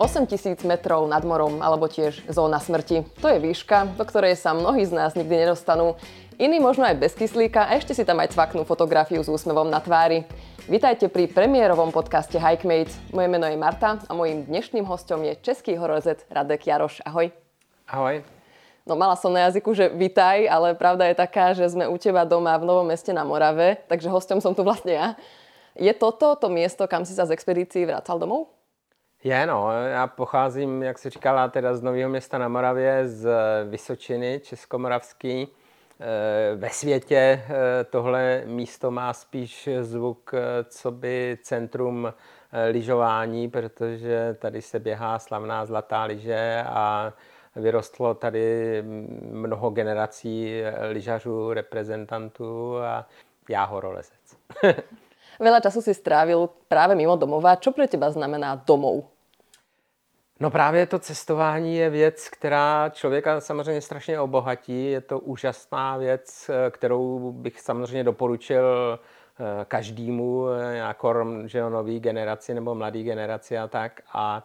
8000 metrov nad morom, alebo tiež zóna smrti. To je výška, do ktorej sa mnohí z nás nikdy nedostanú. Iní možno aj bez kyslíka a ešte si tam aj cvaknú fotografiu s úsmevom na tvári. Vitajte pri premiérovom podcaste Hikemates. Moje meno je Marta a mojím dnešným hosťom je český horolezec Radek Jaroš. Ahoj. Ahoj. No mala som na jazyku, že vitaj, ale pravda je taká, že sme u teba doma v Novom Meste na Morave, takže hosťom som tu vlastne ja. Je toto to miesto, kam si sa z expedícií vracal domov? Je, no. Já pocházím, jak jsi říkala, teda z Nového Města na Moravě, z Vysočiny českomoravský. Ve světě tohle místo má spíš zvuk coby centrum lyžování, protože tady se běhá slavná zlatá lyže a vyrostlo tady mnoho generací lyžařů, reprezentantů a já horolezec. Veľa času si strávil práve mimo domova. Čo pre teba znamená domov? No právě to cestování je věc, která člověka samozřejmě strašně obohatí. Je to úžasná věc, kterou bych samozřejmě doporučil každému, jako nový generaci nebo mladý generaci a tak. A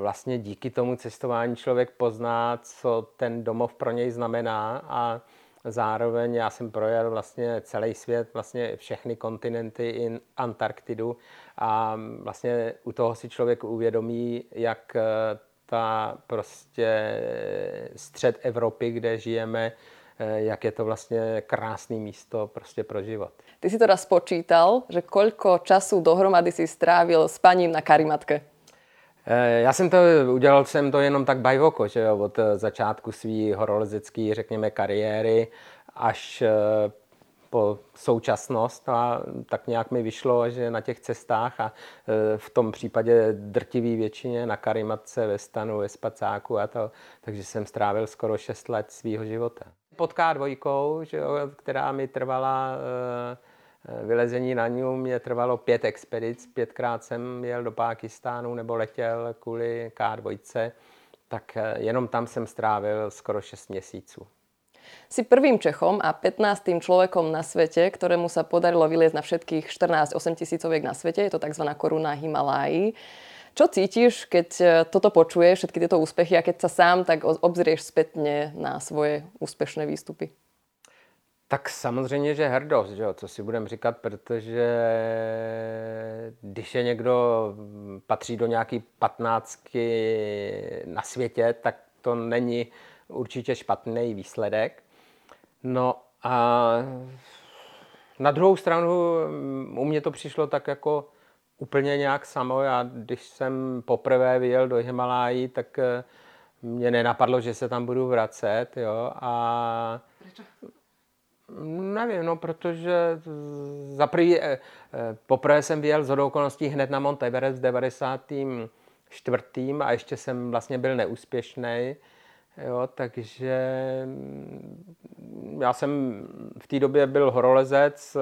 vlastně díky tomu cestování člověk pozná, co ten domov pro něj znamená. A zároveň já jsem projel vlastně celý svět, vlastně všechny kontinenty i Antarktidu a vlastně u toho si člověk uvědomí, jak ta prostě střed Evropy, kde žijeme, jak je to vlastně krásné místo prostě pro život. Ty si teda spočítal, že koľko času dohromady si strávil s paním na karimatke? Já jsem to udělal jenom tak bajvoko, že jo, od začátku svý horolezecký, řekněme, kariéry až po současnost a tak nějak mi vyšlo, že na těch cestách a v tom případě drtivý většině na karimatce, ve stanu, ve spacáku a to, takže jsem strávil skoro 6 let svýho života. Pod K2, že jo, která mi trvala vylezení na ňu mě trvalo 5 expedic, 5krát jsem jel do Pákistánu nebo letěl kvůli K2, tak jenom tam jsem strávil skoro 6 měsíců. Si prvým Čechom a 15. človekom na svete, ktorému sa podarilo vyliezť na všetkých 14 8-tisícoviek na svete, je to tzv. Koruna Himalájí. Čo cítiš, keď toto počuješ, všetky tieto úspechy a keď sa sám tak obzrieš spätne na svoje úspešné výstupy? Tak samozřejmě, že hrdost, že jo, co si budeme říkat, protože když je někdo patří do nějaký 15 na světě, tak to není určitě špatný výsledek. No a na druhou stranu u mě to přišlo tak jako úplně nějak samo. Já když jsem poprvé vyjel do Himalájí, tak mě nenapadlo, že se tam budu vracet, jo, a nevím, no, protože poprvé jsem vyjel shodou okolností hned na Mount Everest v 94. a ještě jsem vlastně byl neúspěšný, jo, takže já jsem v té době byl horolezec,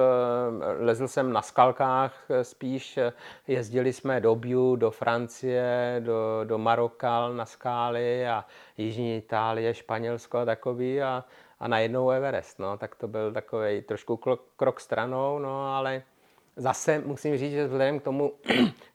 lezl jsem na skalkách spíš, jezdili jsme do Biu, do Francie, do Maroka na skály a Jižní Itálie, Španělsko a takový a najednou Everest, no, tak to byl takovej trošku krok stranou, no, ale zase musím říct, že vzhledem k tomu,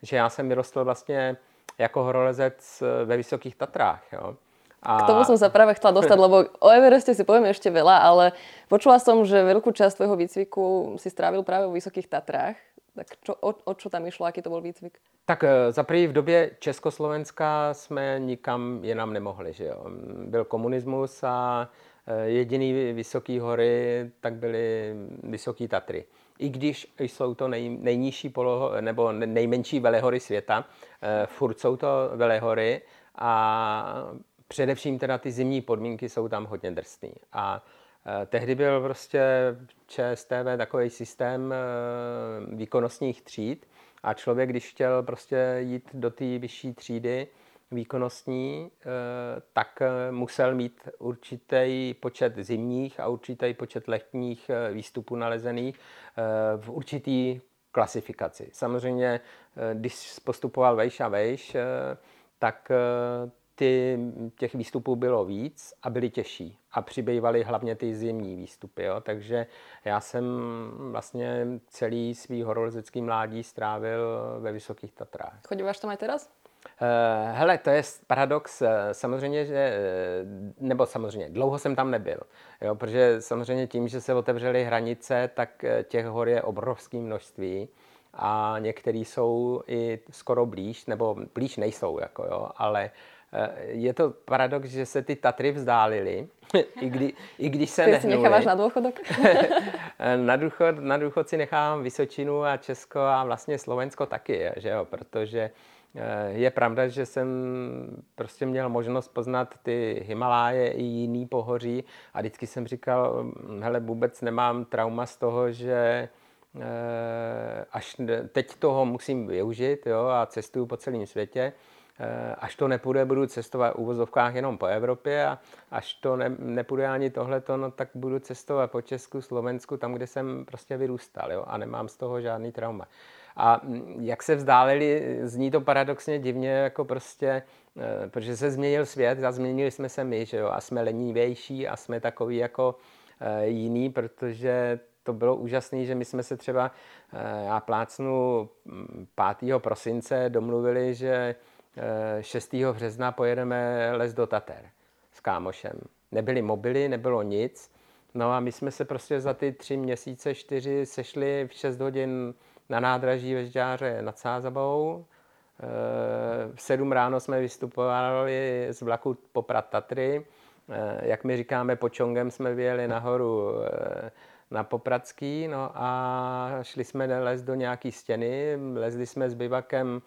že já jsem vyrostl vlastně jako horolezec ve Vysokých Tatrách, jo. A k tomu som sa práve chcela dostať, lebo o Evereste si poviem ešte veľa, ale počula som, že veľkú časť tvojho výcviku si strávil práve v Vysokých Tatrách. Tak o čo tam išlo, aký to bol výcvik? Tak zaprvé v době Československa jsme nikam jinam nemohli, že jo. Byl komunismus a jediný vysoké hory tak byly Vysoké Tatry. I když jsou to nejnižší nebo nejmenší velehory světa, furt jsou to velehory a především teda ty zimní podmínky jsou tam hodně drsný. A tehdy byl prostě ČSTV takový systém výkonnostních tříd a člověk, když chtěl prostě jít do té vyšší třídy výkonnostní, tak musel mít určitý počet zimních a určitý počet letních výstupů nalezených v určitý klasifikaci. Samozřejmě, když postupoval vejš a vejš, tak těch výstupů bylo víc a byly těžší a přibývaly hlavně ty zimní výstupy. Jo? Takže já jsem vlastně celý svý horolezecký mládí strávil ve Vysokých Tatrách. Chodíváš tam aj teraz? Hele, to je paradox, samozřejmě, že, nebo samozřejmě, dlouho jsem tam nebyl, jo, protože samozřejmě tím, že se otevřely hranice, tak těch hor je obrovské množství a některý jsou i skoro blíž, nebo blíž nejsou, jako, jo, ale je to paradox, že se ty Tatry vzdálily, i když se nehnuli. Ty si necháváš na důchodok? Na důchod si nechávám Vysočinu a Česko a vlastně Slovensko taky, že jo, protože je pravda, že jsem prostě měl možnost poznat ty Himaláje i jiný pohoří a vždycky jsem říkal, hele, vůbec nemám trauma z toho, že až teď toho musím využít, jo, a cestuju po celém světě. Až to nepůjde, budu cestovat v uvozovkách jenom po Evropě a až to nepůjde ani tohleto, no tak budu cestovat po Česku, Slovensku, tam, kde jsem prostě vyrůstal, jo, a nemám z toho žádný trauma. A jak se vzdálili, zní to paradoxně divně, jako prostě, protože se změnil svět a změnili jsme se my, že jo, a jsme lenivější a jsme takový jako jiný, protože to bylo úžasné, že my jsme se třeba, já plácnu 5. prosince domluvili, že 6. března pojedeme les do Tater s kámošem. Nebyly mobily, nebylo nic. No a my jsme se prostě za ty 3 měsíce, 4 sešli v 6 hodin na nádraží ve Žďáře nad Sázavou. V 7 ráno jsme vystupovali z vlaku poprat Tatry. Jak my říkáme, počongem jsme vyjeli nahoru na Popradský, no a šli jsme les do nějaký stěny, lezli jsme s bivakem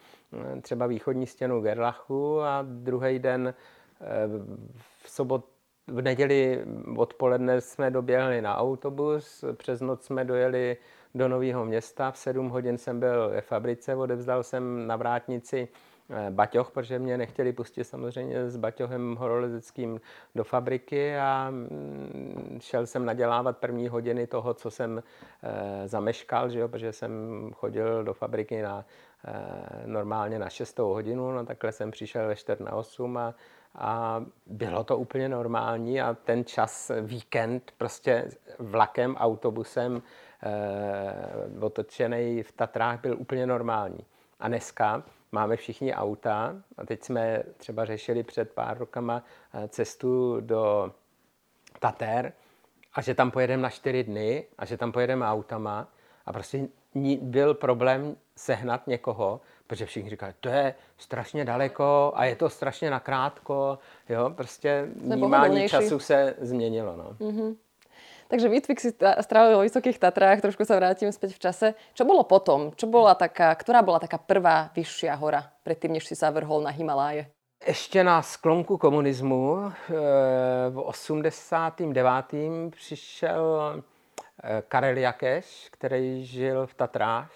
třeba východní stěnu Gerlachu a druhý den v neděli odpoledne jsme doběhli na autobus, přes noc jsme dojeli do Nového Města, v 7 hodin jsem byl ve fabrice, odevzdal jsem na vrátnici baťoch, protože mě nechtěli pustit samozřejmě s baťohem horolezeckým do fabriky a šel jsem nadělávat první hodiny toho, co jsem zameškal, že jo, protože jsem chodil do fabriky normálně na 6. hodinu, no takhle jsem přišel ve 7:45 a bylo to úplně normální a ten čas, víkend, prostě vlakem, autobusem otočený v Tatrách byl úplně normální. A dneska máme všichni auta a teď jsme třeba řešili před pár rokama cestu do Tater a že tam pojedeme na 4 dny a že tam pojedeme autama a prostě byl problém sehnat někoho, protože všichni říkali, to je strašně daleko a je to strašně nakrátko, jo, prostě vnímání času se změnilo, no. Mm-hmm. Takže výtvik si strávil vo Vysokých Tatrách, trošku sa vrátim späť v čase. Čo bolo potom? Ktorá bola taká prvá vyššia hora, predtým, než si sa vrhol na Himaláje? Ešte na sklonku komunismu v 89. přišel Karel Jakeš, který žil v Tatrách,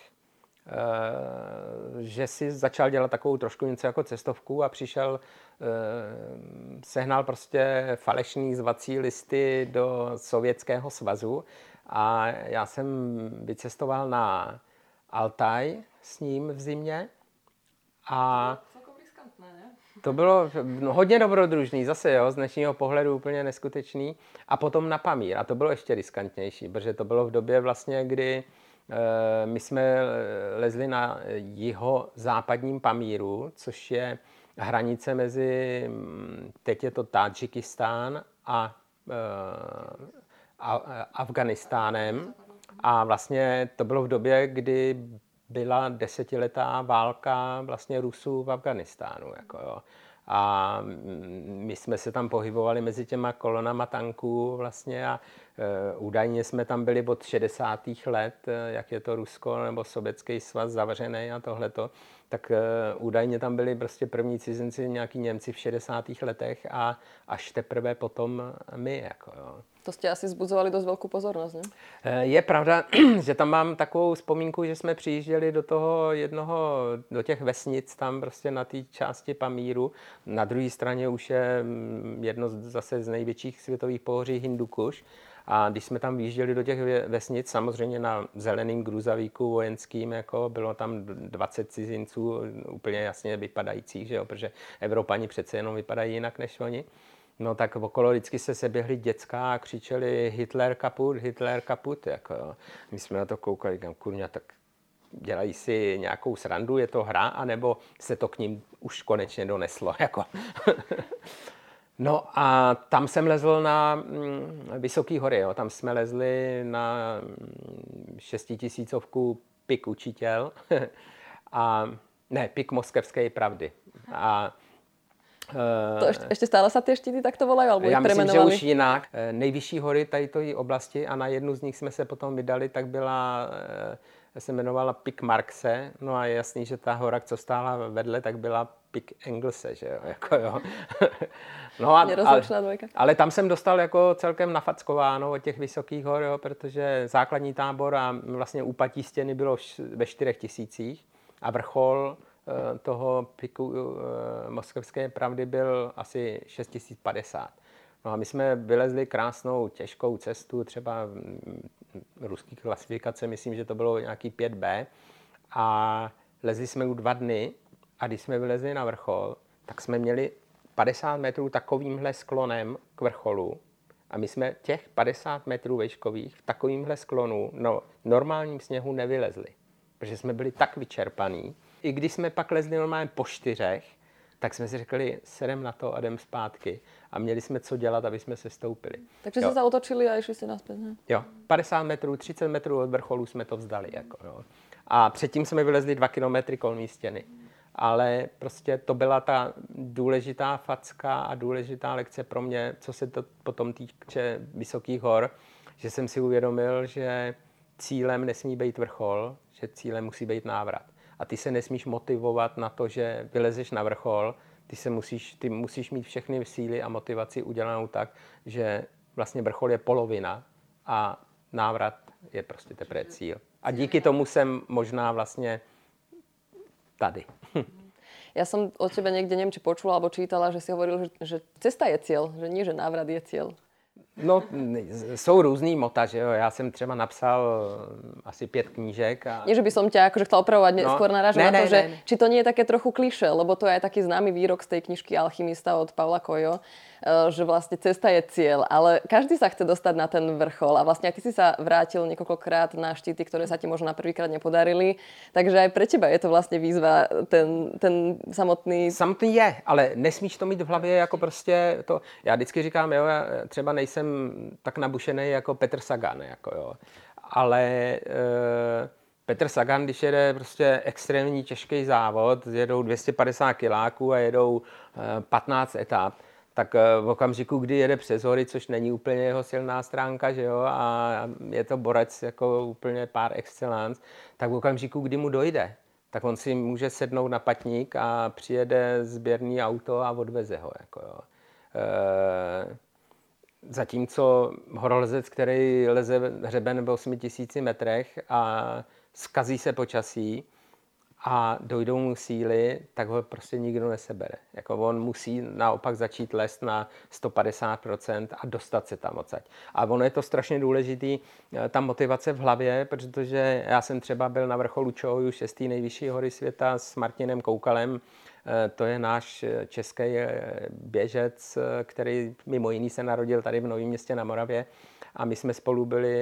že si začal dělat takovou trošku něco jako cestovku a přišel, sehnal prostě falešný zvací listy do Sovětského svazu a já jsem vycestoval na Altaj s ním v zimě a to bylo hodně dobrodružný, zase jo, z dnešního pohledu úplně neskutečný a potom na Pamír a to bylo ještě riskantnější, protože to bylo v době vlastně, kdy my jsme lezli na jihozápadním Pamíru, což je hranice mezi, teď je to Tádžikistán a Afganistánem. A vlastně to bylo v době, kdy byla 10letá válka vlastně Rusů v Afganistánu. Jako jo. A my jsme se tam pohybovali mezi těma kolonama tanků vlastně a údajně jsme tam byli od 60. let, jak je to Rusko nebo Sovětský svaz zavřený a tohleto, tak údajně tam byli prostě první cizinci, nějaký Němci v 60. letech a až teprve potom my. Jako, jo. To jste asi zbuzovali dost velkou pozornost, ne? Je pravda, že tam mám takovou vzpomínku, že jsme přijížděli do toho jednoho, do těch vesnic tam prostě na té části Pamíru. Na druhé straně už je jedno zase z největších světových pohoří Hindukuš. A když jsme tam vyjížděli do těch vesnic, samozřejmě na zeleným gruzavíku vojenským, jako bylo tam 20 cizinců úplně jasně vypadajících, že jo, protože Evropani přece jenom vypadají jinak než oni. No tak okolo vždycky se seběhli děcka a křičeli Hitler kaput, jako jo. My jsme na to koukali, kurňa, tak dělají si nějakou srandu, je to hra, anebo se to k ním už konečně doneslo. Jako. No a tam jsem lezl na Vysoký hory, jo. Tam jsme lezli na 6000 Pik Učitel, a ne, Pik Moskevskej pravdy. A to ešte stále sa tie štíty takto volajú, alebo ich premenovali? Ja myslím, že už jinak. Nejvyšší hory tadyto oblasti a na jednu z nich jsme se potom vydali, tak byla, se jmenovala Pik Markse. No a je jasný, že ta hora, co stála vedle, tak byla Pik Engelse, že jo, jako jo. No a, ale tam jsem dostal jako celkem nafackováno od těch vysokých hor, jo, protože základní tábor a vlastně úpatí stěny bylo ve 4000 a vrchol toho piku Moskevské pravdy byl asi 6050. No a my jsme vylezli krásnou těžkou cestu, třeba ruský klasifikace, myslím, že to bylo nějaký 5B, a lezli jsme u 2 dny, a když jsme vylezli na vrchol, tak jsme měli 50 metrů takovýmhle sklonem k vrcholu a my jsme těch 50 metrů vejškových v takovýmhle sklonu normálním sněhu nevylezli, protože jsme byli tak vyčerpaní. I když jsme pak lezli normálně po 4, tak jsme si řekli, sedem na to a jdem zpátky. A měli jsme co dělat, aby jsme se stoupili. Takže se zaotočili a išli jste nazpět, ne? Jo, 50 metrů, 30 metrů od vrcholu jsme to vzdali. Jako, no. A předtím jsme vylezli 2 kilometry kolmí stěny. Ale prostě to byla ta důležitá facka a důležitá lekce pro mě, co se to potom týče vysokých hor, že jsem si uvědomil, že cílem nesmí být vrchol, že cílem musí být návrat. A ty se nesmíš motivovat na to, že vylezeš na vrchol, ty musíš mít všechny síly a motivaci udělanou tak, že vlastně vrchol je polovina a návrat je prostě teprve cíl. A díky tomu jsem možná vlastně tady. Ja som od teba niekde, neviem, či počula alebo čítala, že si hovoril, že cesta je cieľ, že nie, že návrat je cieľ. No, sú rôzne mota, že jo. Ja som třeba napsal asi 5 knížek. A... Nie, že by som ťa akože chcel opravovať, no, skôr narážam na to, že či to nie je také trochu klišé, lebo to je aj taký známy výrok z tej knižky Alchymista od Paula Coelho, že vlastne cesta je cieľ, ale každý sa chce dostať na ten vrchol a vlastne ty si sa vrátil niekoľkokrát na štíty, ktoré sa ti možno na prvýkrát nepodarili, takže aj pre teba je to vlastne výzva, ten samotný... Samotný je, ale nesmíš to mít v hlavě jako prostě to... Ja vždycky říkám, jo, ja třeba nejsem tak nabušený jako Petr Sagan, jako jo. Ale Petr Sagan, když jede prostě extrémní těžký závod, jedou 250 kiláků a jedou 15 etap, tak v okamžiku, kdy jede přes hory, což není úplně jeho silná stránka, že jo, a je to borec jako úplně par excellence, tak v okamžiku, kdy mu dojde, tak on si může sednout na patník a přijede sběrný auto a odveze ho, jako jo. Zatímco horolezec, který leze hřeben ve 8000 metrech a skazí se počasí a dojdou mu síly, tak ho prostě nikdo nesebere. Jako on musí naopak začít lézt na 150% a dostat se tam odsaď. A ono je to strašně důležitý, ta motivace v hlavě, protože já jsem třeba byl na vrcholu Čohoju, 6. nejvyšší hory světa, s Martinem Koukalem. To je náš český běžec, který mimo jiný se narodil tady v Novém Městě na Moravě. A my jsme spolu byli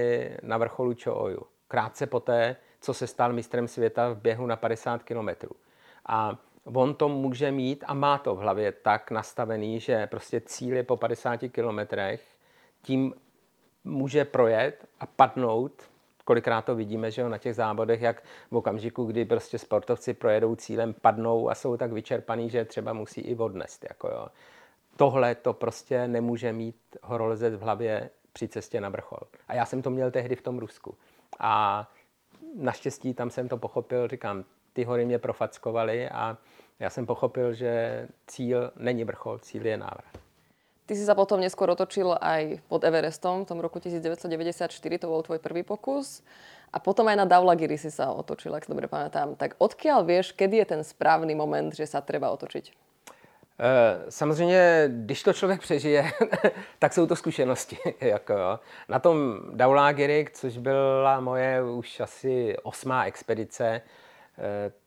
na vrcholu Čohoju. Krátce poté, co se stal mistrem světa v běhu na 50 kilometrů. A on to může mít a má to v hlavě tak nastavený, že prostě cíl je po 50 kilometrech, tím může projet a padnout. Kolikrát to vidíme, že jo, na těch závodech, jak v okamžiku, kdy prostě sportovci projedou cílem, padnou a jsou tak vyčerpaný, že třeba musí i odnést. Jako jo. Tohle to prostě nemůže mít horolezec v hlavě při cestě na vrchol. A já jsem to měl tehdy v tom Rusku. A naštěstí tam jsem to pochopil, říkám, ty hory mě profackovaly a já jsem pochopil, že cíl není vrchol, cíl je návrat. Ty si sa potom neskôr otočil aj pod Everestom v tom roku 1994, to bol tvoj prvý pokus. A potom aj na Dhaulagiri si sa otočil, ak si dobre pamätám. Tak odkiaľ vieš, kedy je ten správny moment, že sa treba otočiť? Samozřejmě, když to člověk přežije, tak jsou to zkušenosti. Jako, jo. Na tom Dhaulagiri, což byla moje už asi 8. expedice,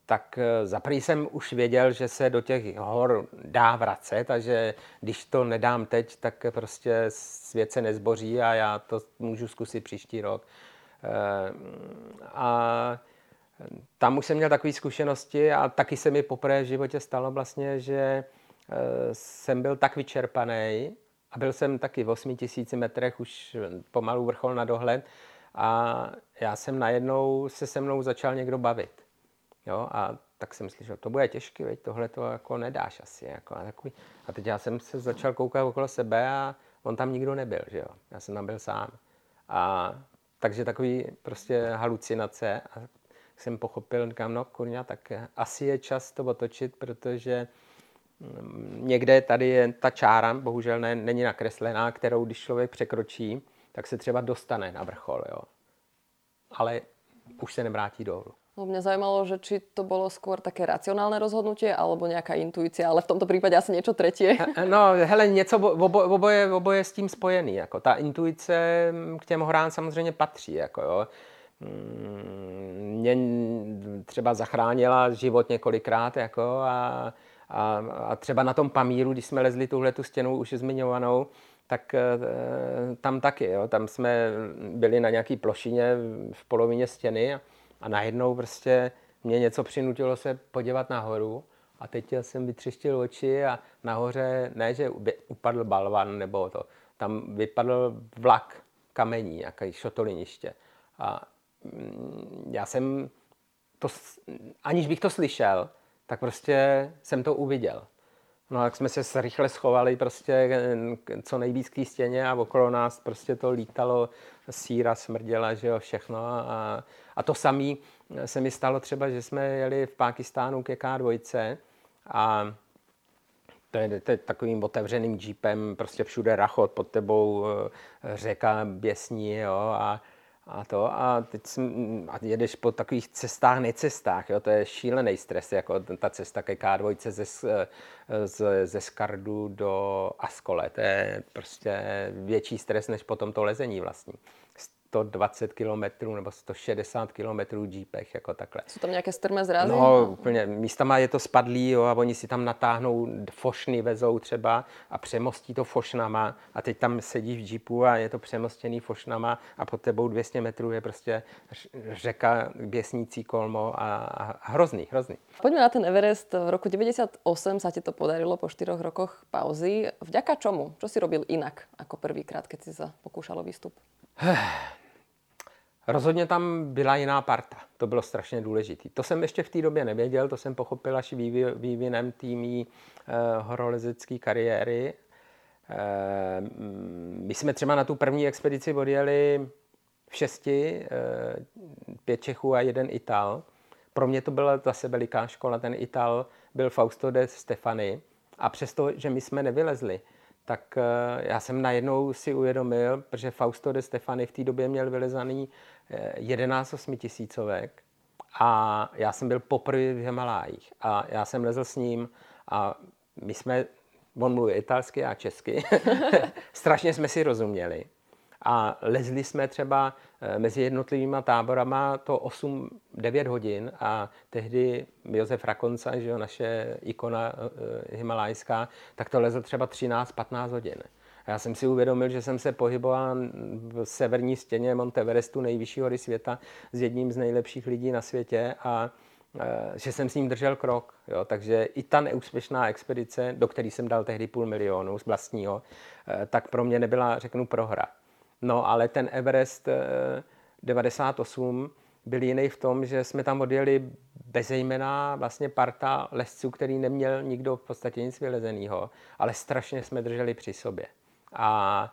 tak za prvý jsem už věděl, že se do těch hor dá vracet a že když to nedám teď, tak prostě svět se nezboří a já to můžu zkusit příští rok. A Tam už jsem měl takové zkušenosti a taky se mi poprvé v životě stalo vlastně, že jsem byl tak vyčerpaný a byl jsem taky v 8000 metrech už pomalu vrchol na dohled a já jsem najednou se mnou začal někdo bavit. Jo? A tak jsem slyšel, to bude těžký, veď, tohle to jako nedáš asi. Jako, a teď já jsem se začal koukat okolo sebe a on tam nikdo nebyl, že jo? Já jsem tam byl sám. A takže takový prostě halucinace. A jsem pochopil, říkám, no kurňa, tak asi je čas to otočit, protože někde tady je ta čára, bohužel ne, není nakreslená, kterou když člověk překročí, tak se třeba dostane na vrchol, jo. Ale už se nevrátí dolů. No, mňa zaujímalo, že či to bolo skôr také racionálne rozhodnutie, alebo nejaká intuícia, ale v tomto prípade asi niečo tretie. No, hele, něco oboje je s tím spojený. Jako. Ta intuice k těm horám samozřejmě patří. Jako, jo. Mě třeba zachránila život několikrát jako, a třeba na tom Pamíru, když jsme lezli tuhletu stěnu už zmiňovanou, tak tam taky. Jo. Tam jsme byli na nějaký plošině v polovině stěny a najednou prostě mě něco přinutilo se podívat nahoru a teď jsem vytřeštil oči a nahoře, ne že upadl balvan nebo to, tam vypadl vlak kamení, nějaké šotoliniště. A já jsem to, aniž bych to slyšel, tak prostě jsem to uviděl. No tak jsme se rychle schovali prostě co nejvíc k té stěně a okolo nás prostě to lítalo, síra smrděla, že jo, všechno. A to samé se mi stalo třeba, že jsme jeli v Pákistánu ke K2 a to je takovým otevřeným džípem, prostě všude rachot, pod tebou řeka běsní, jo, a teď jedeš po takových cestách, necestách, jo, to je šílený stres, jako ta cesta ke K2 ze Skardu do Askole, to je prostě větší stres než potom to lezení vlastní. 120 kilometrů nebo 160 kilometrů v džípech, jako takhle. Jsou tam nějaké strmé zrazy? No, úplně. Místama je to spadlý, jo, a oni si tam natáhnou fošny, vezou třeba a přemostí to fošnama. A teď tam sedíš v džípu a je to přemostěný fošnama a pod tebou 200 metrů je prostě řeka, běsnící kolmo a hrozný. Pojďme na ten Everest. V roku 1998 sa ti to podarilo po 4 rokoch pauzy. Vďaka čomu? Čo si robil inak ako prvýkrát, keď si sa pokúšal o výstup? Rozhodně tam byla jiná parta. To bylo strašně důležité. To jsem ještě v té době nevěděl, to jsem pochopil až vývinem týmí horolezecké kariéry. My jsme třeba na tu první expedici odjeli v 6, 5 Čechů a 1 Ital. Pro mě to byla zase veliká škola. Ten Ital byl Fausto de Stefani. A přesto, že my jsme nevylezli, tak já jsem najednou si uvědomil, protože Fausto de Stefani v té době měl vylezaný 11 osmitisícovek a já jsem byl poprvé v Himalájích a já jsem lezl s ním a on mluví italsky a česky, strašně jsme si rozuměli a lezli jsme třeba mezi jednotlivýma táborama to 8-9 hodin a tehdy Josef Rakonca, že jo, naše ikona himalajská, tak to lezl třeba 13-15 hodin. A já jsem si uvědomil, že jsem se pohyboval v severní stěně Monteverestu, nejvyšší hory světa, s jedním z nejlepších lidí na světě a že jsem s ním držel krok. Jo. Takže i ta neúspěšná expedice, do které jsem dal tehdy 500 000 z vlastního, tak pro mě nebyla, řeknu, prohra. No, ale ten Everest 98 byl jiný v tom, že jsme tam odjeli bezejmená vlastně parta lesců, který neměl nikdo v podstatě nic vylezenýho, ale strašně jsme drželi při sobě. A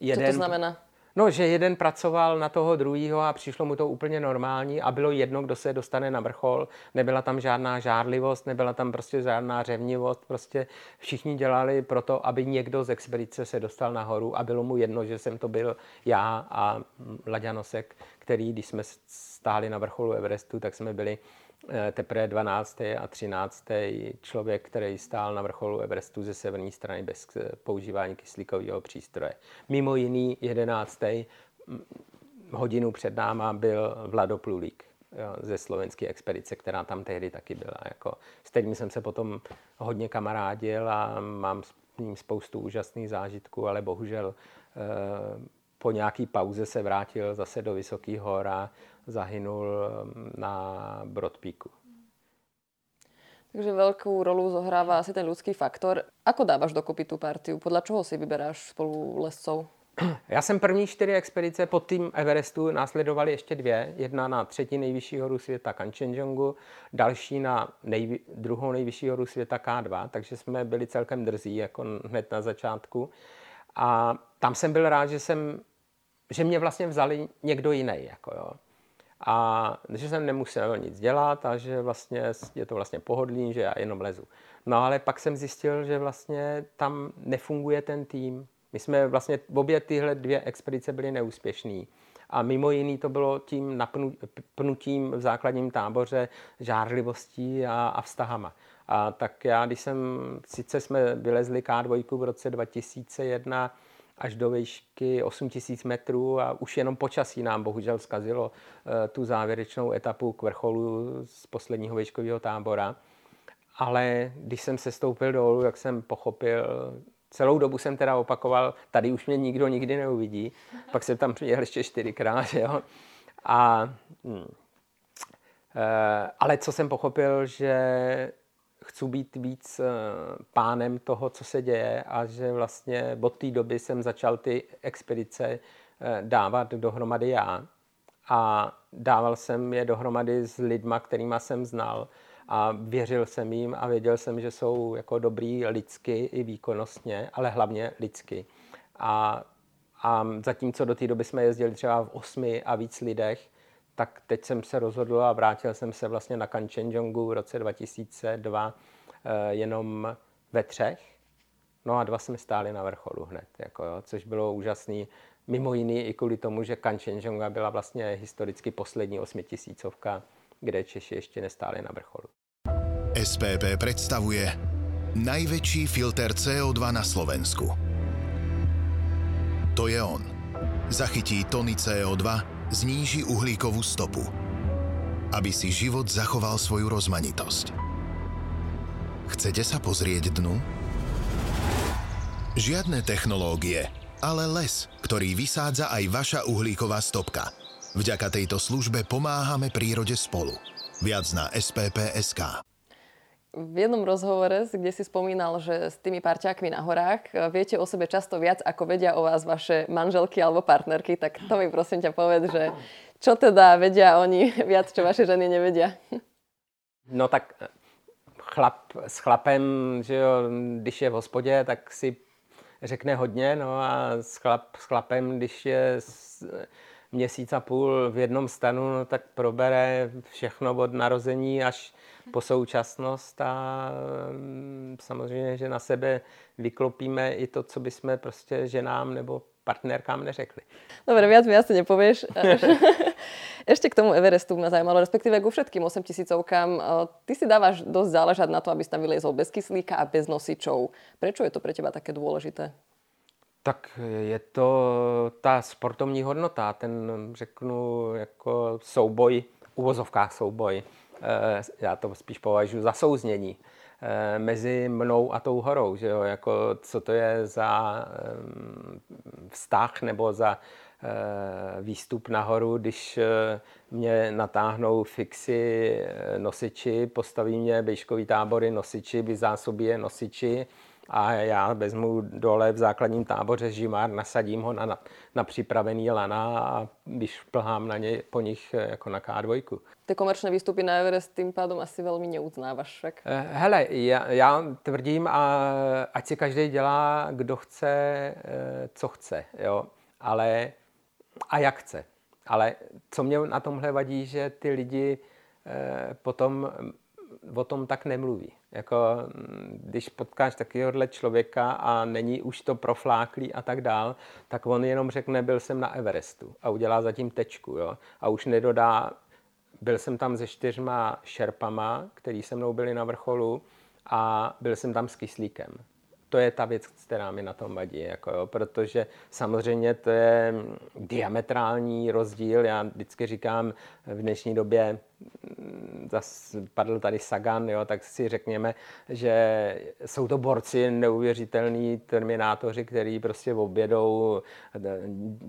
jeden, co to znamená? No, že jeden pracoval na toho druhýho a přišlo mu to úplně normální a bylo jedno, kdo se dostane na vrchol. Nebyla tam žádná žárlivost, nebyla tam prostě žádná řevnivost. Prostě všichni dělali pro to, aby někdo z expedice se dostal nahoru a bylo mu jedno, že jsem to byl já a Laďa Nosek, který, když jsme stáli na vrcholu Everestu, tak jsme byli teprve 12. a 13. člověk, který stál na vrcholu Everestu ze severní strany bez používání kyslíkového přístroje. Mimo jiný 11. hodinu před náma byl Vlado Plulík ze slovenské expedice, která tam tehdy taky byla. S kterým jsem se potom hodně kamarádil a mám s ním spoustu úžasných zážitků, ale bohužel po nějaký pauze se vrátil zase do Vysokých hor a zahynul na Brodpíku. Takže veľkú rolu zohráva asi ten ľudský faktor. Ako dávaš dokopy tú partiu? Podľa čoho si vyberáš spolu lescov? Já jsem první 4 expedice pod tým Everestu následovaly ještě 2. Jedna na 3. nejvyšší horu světa Kanchenjungu, další na druhou nejvyšší horu světa K2, takže jsme byli celkem drzí jako hned na začátku. A tam jsem byl rád, že mě vlastně vzali někdo jiný. Jako jo. A že jsem nemusel nic dělat a že vlastně je to vlastně pohodlný, že já jenom lezu. No ale pak jsem zjistil, že vlastně tam nefunguje ten tým. My jsme vlastně obě tyhle 2 expedice byly neúspěšný. A mimo jiný to bylo tím napnutím v základním táboře, žárlivostí a vztahama. A tak já, když jsme vylezli K2 v roce 2001 až do výšky 8000 metrů a už jenom počasí nám bohužel zkazilo tu závěrečnou etapu k vrcholu z posledního výškového tábora. Ale když jsem se stoupil dolů, jak jsem pochopil, celou dobu jsem teda opakoval, tady už mě nikdo nikdy neuvidí, pak jsem tam přijel ještě 4krát, jo. Ale co jsem pochopil, že chci být víc pánem toho, co se děje a že vlastně od té doby jsem začal ty expedice dávat dohromady já. A dával jsem je dohromady s lidma, kterýma jsem znal. A věřil jsem jim a věděl jsem, že jsou jako dobrý lidsky i výkonnostně, ale hlavně lidsky. A zatímco do té doby jsme jezdili třeba v 8 a víc lidech, tak teď jsem se rozhodl a vrátil jsem se vlastně na Kanchenjungu v roce 2002 jenom ve 3. No a 2 jsme stáli na vrcholu hned, jako jo, což bylo úžasný. Mimo jiný i kvůli tomu, že Kanchenjunga byla vlastně historicky poslední 8000, kde Češi ešte nestáli na vrcholu. SPP predstavuje najväčší filter CO2 na Slovensku. To je on. Zachytí tony CO2, zníži uhlíkovú stopu, aby si život zachoval svoju rozmanitosť. Chcete sa pozrieť dnu? Žiadne technológie, ale les, ktorý vysádza aj vaša uhlíková stopka. Vďaka tejto službe pomáhame prírode spolu. Viac na SPP.sk. V jednom rozhovore, kde si spomínal, že s tými parťákmi na horách viete o sebe často viac, ako vedia o vás vaše manželky alebo partnerky, tak to mi prosím ťa povedz, že čo teda vedia oni viac, čo vaše ženy nevedia? No tak s chlapem, že jo, když je v hospodě, tak si řekne hodně, no a s chlapem, když je měsíc a půl v jednom stanu, no, tak probere všechno od narození až po současnost a samozřejmě, že na sebe vyklopíme i to, co bychom prostě ženám nebo partnerkám neřekli. Dobre, viac mi asi nepovieš. Ešte k tomu Everestu ma zaujímalo, respektíve ku všetkým 8000. Ty si dávaš dosť záležať na to, aby si tam vyliezol bez kyslíka a bez nosičov. Prečo je to pre teba také dôležité? Tak je to ta sportovní hodnota, ten řeknu jako souboj, v uvozovkách souboj, já to spíš považuji za souznění mezi mnou a tou horou, že jo? Jako, co to je za vztah nebo za výstup nahoru, když mě natáhnou fixy nosiči, postaví mě bejškový tábory nosiči, vyzásobí je nosiči, a já vezmu dole v základním táboře žimár, nasadím ho na připravený lana a vyšplhám na ně, po nich jako na K2. Ty komerčné výstupy na Everest tým pádom asi velmi neuznáváš však. Hele, já tvrdím, ať si každý dělá, kdo chce, co chce, jo? Ale, a jak chce. Ale co mě na tomhle vadí, že ty lidi potom o tom tak nemluví. Jako, když potkáš takovéhohle člověka a není už to profláklý a tak dál, tak on jenom řekne, byl jsem na Everestu a udělá zatím tečku. Jo? A už nedodá, byl jsem tam se 4 šerpama, který se mnou byli na vrcholu a byl jsem tam s kyslíkem. to je ta věc, která mi na tom vadí, jako jo, protože samozřejmě to je diametrální rozdíl. Já vždycky říkám, v dnešní době zase padl tady Sagan, jo, tak si řekněme, že jsou to borci neuvěřitelní terminátoři, který prostě objedou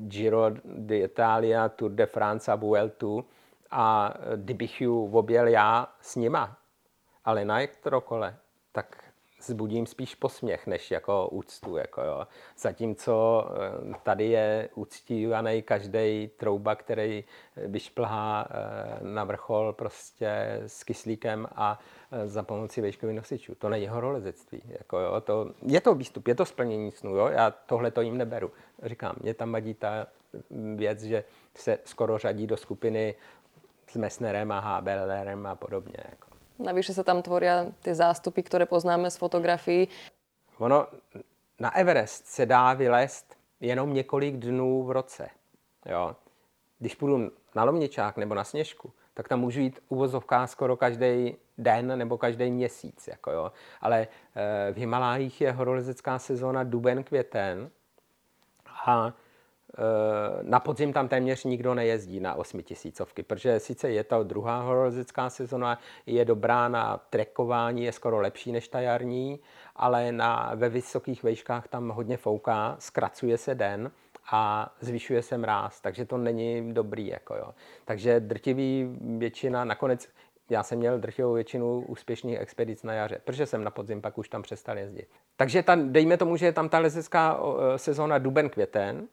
Giro d'Italia, Tour de France a Vueltu, a kdybych ju objel já s nima, ale na elektrokole, tak zbudím spíš posměch, než jako úctu. Jako jo. Zatímco tady je uctívaný každej trouba, který vyšplhá na vrchol prostě s kyslíkem a za pomocí vejškových nosičů. To není horolezectví. Jako jo. To, je to výstup, je to splnění snů. Jo. Já tohle to jim neberu. Říkám, mě tam vadí ta věc, že se skoro řadí do skupiny s Messnerem a Habelerem a podobně. Jako. Navyše sa tam tvoria tie zástupy, ktoré poznáme z fotografií. Ono, na Everest se dá vylézt jenom několik dnů v roce. Jo. Když půjdu na Lomničák nebo na Sněžku, tak tam můžu jít uvozovká skoro každý den nebo každý měsíc. Jako jo. Ale v Himalájích je horolezecká sezóna duben, květen a na podzim tam téměř nikdo nejezdí na 8000, protože sice je ta druhá horolezecká sezona, je dobrá na trekování, je skoro lepší než ta jarní, ale ve vysokých vejškách tam hodně fouká, zkracuje se den a zvyšuje se mráz, takže to není dobrý. Jako jo. Takže drtivý většina, nakonec já jsem měl drtivou většinu úspěšných expedic na jaře, protože jsem na podzim pak už tam přestal jezdit. Takže dejme tomu, že je tam ta lezecká sezona duben, květen.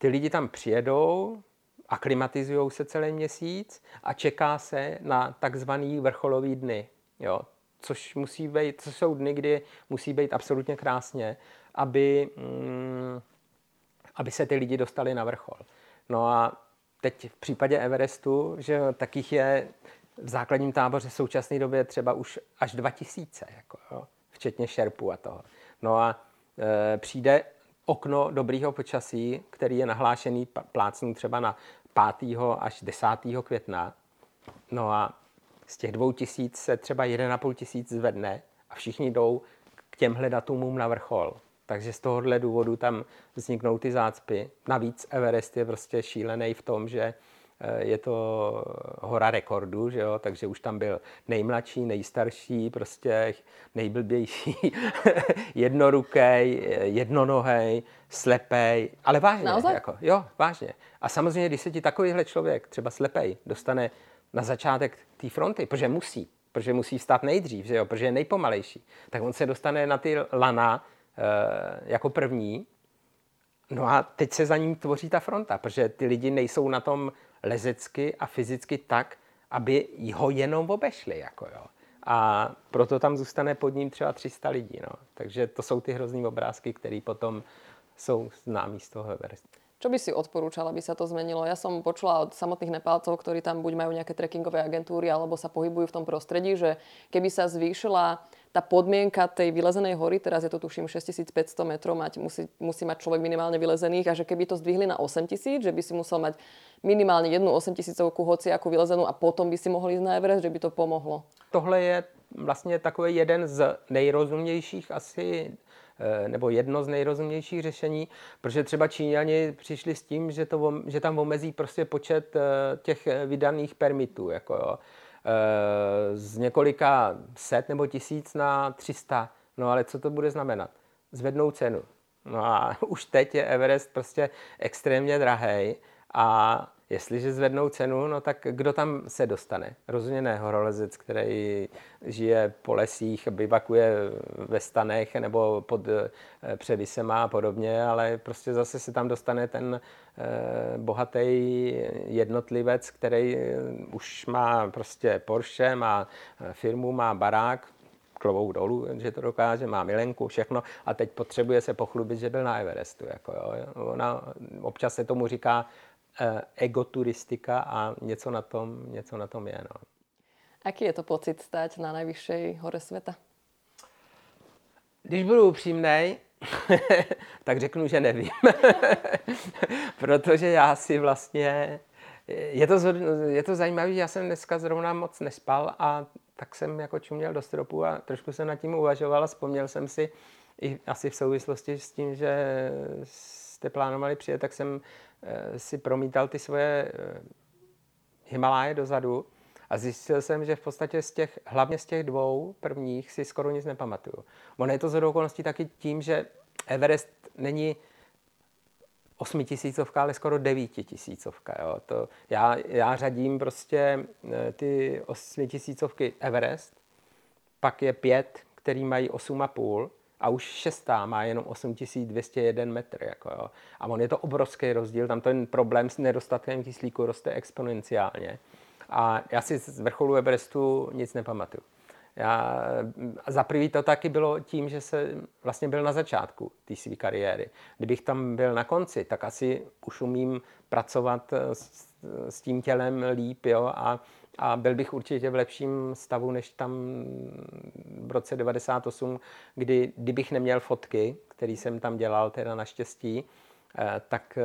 Ty lidi tam přijedou, aklimatizují se celý měsíc a čeká se na takzvaný vrcholový dny. Jo? Což jsou dny, kdy musí být absolutně krásně, aby se ty lidi dostali na vrchol. No a teď v případě Everestu, že takých je v základním táboře v současné době třeba už až 2000, jako, jo? Včetně šerpů a toho. No a přijde okno dobrýho počasí, který je nahlášený plácnu třeba na 5. až 10. května. No a z těch 2000 se třeba 1500 zvedne a všichni jdou k těmhle datumům na vrchol. Takže z tohohle důvodu tam vzniknou ty zácpy. Navíc Everest je prostě šílený v tom, že je to hora rekordů, že jo? Takže už tam byl nejmladší, nejstarší, prostě nejblbější, jednorukej, jednonohej, slepej, ale vážně. Jako, jo, vážně. A samozřejmě, když se ti takovýhle člověk, třeba slepej, dostane na začátek té fronty, protože musí vstát nejdřív, že jo? Protože je nejpomalejší, tak on se dostane na ty lana jako první. No a teď se za ním tvoří ta fronta, protože ty lidi nejsou na tom lezecky a fyzicky tak, aby ho jenom obešli. Jako jo. A proto tam zůstane pod ním třeba 300 lidí. No. Takže to jsou ty hrozný obrázky, které potom jsou známí z toho Everestu. Čo by si odporúčal, aby sa to zmenilo? Ja som počula od samotných Nepálcov, ktorí tam buď majú nejaké trekkingové agentúry alebo sa pohybujú v tom prostredí, že keby sa zvýšila tá podmienka tej vylezenej hory, teraz je to tuším 6500 metrov, musí mať človek minimálne vylezených, a že keby to zdvihli na 8000, že by si musel mať minimálne jednu 8000-ovku hociakú vylezenú a potom by si mohol ísť na Everest, že by to pomohlo. Tohle je vlastne takový jeden z nejrozumnejších asi, nebo jedno z nejrozumnějších řešení, protože třeba Číňani přišli s tím, že tam omezí prostě počet těch vydaných permitů, jako jo. Z několika set nebo 1000 na 300, no ale co to bude znamenat? Zvednou cenu. No a už teď je Everest prostě extrémně drahej a jestliže zvednou cenu, no tak kdo tam se dostane? Rozhodně ne horolezec, který žije po lesích, bivakuje ve stanech nebo pod převisema a podobně, ale prostě zase se tam dostane ten bohatý jednotlivec, který už má prostě Porsche, má firmu, má barák, klobouk dolů, že to dokáže, má milenku, všechno a teď potřebuje se pochlubit, že byl na Everestu. Jako jo. Občas se tomu říká egoturistika a něco na tom je. No. Aký je to pocit stát na nejvyšší hore světa? Když budu upřímnej, tak řeknu, že nevím. Protože já si vlastně... Je to zajímavé, že já jsem dneska zrovna moc nespal a tak jsem jako čuměl do stropu a trošku jsem nad tím uvažoval a vzpomněl jsem si, i asi v souvislosti s tím, že jste plánovali přijet, tak jsem si promítal ty svoje Himaláje dozadu a zjistil jsem, že v podstatě hlavně z těch dvou prvních si skoro nic nepamatuju. Ono je to shodou okolností taky tím, že Everest není 8 tisícovka, ale skoro 9 tisícovka. Jo. To já řadím prostě ty 8 tisícovky Everest, pak je 5, který mají 8,5 a už 6. má jenom 8201 metr. Jako jo. A on je to obrovský rozdíl, tam ten problém s nedostatkem kyslíku roste exponenciálně. A já si z vrcholu Everestu nic nepamatuju. Za prvý to taky bylo tím, že jsem vlastně byl na začátku té své kariéry. Kdybych tam byl na konci, tak asi už umím pracovat s tím tělem líp, jo, a byl bych určitě v lepším stavu než tam v roce 98, kdybych neměl fotky, které jsem tam dělal teda naštěstí, tak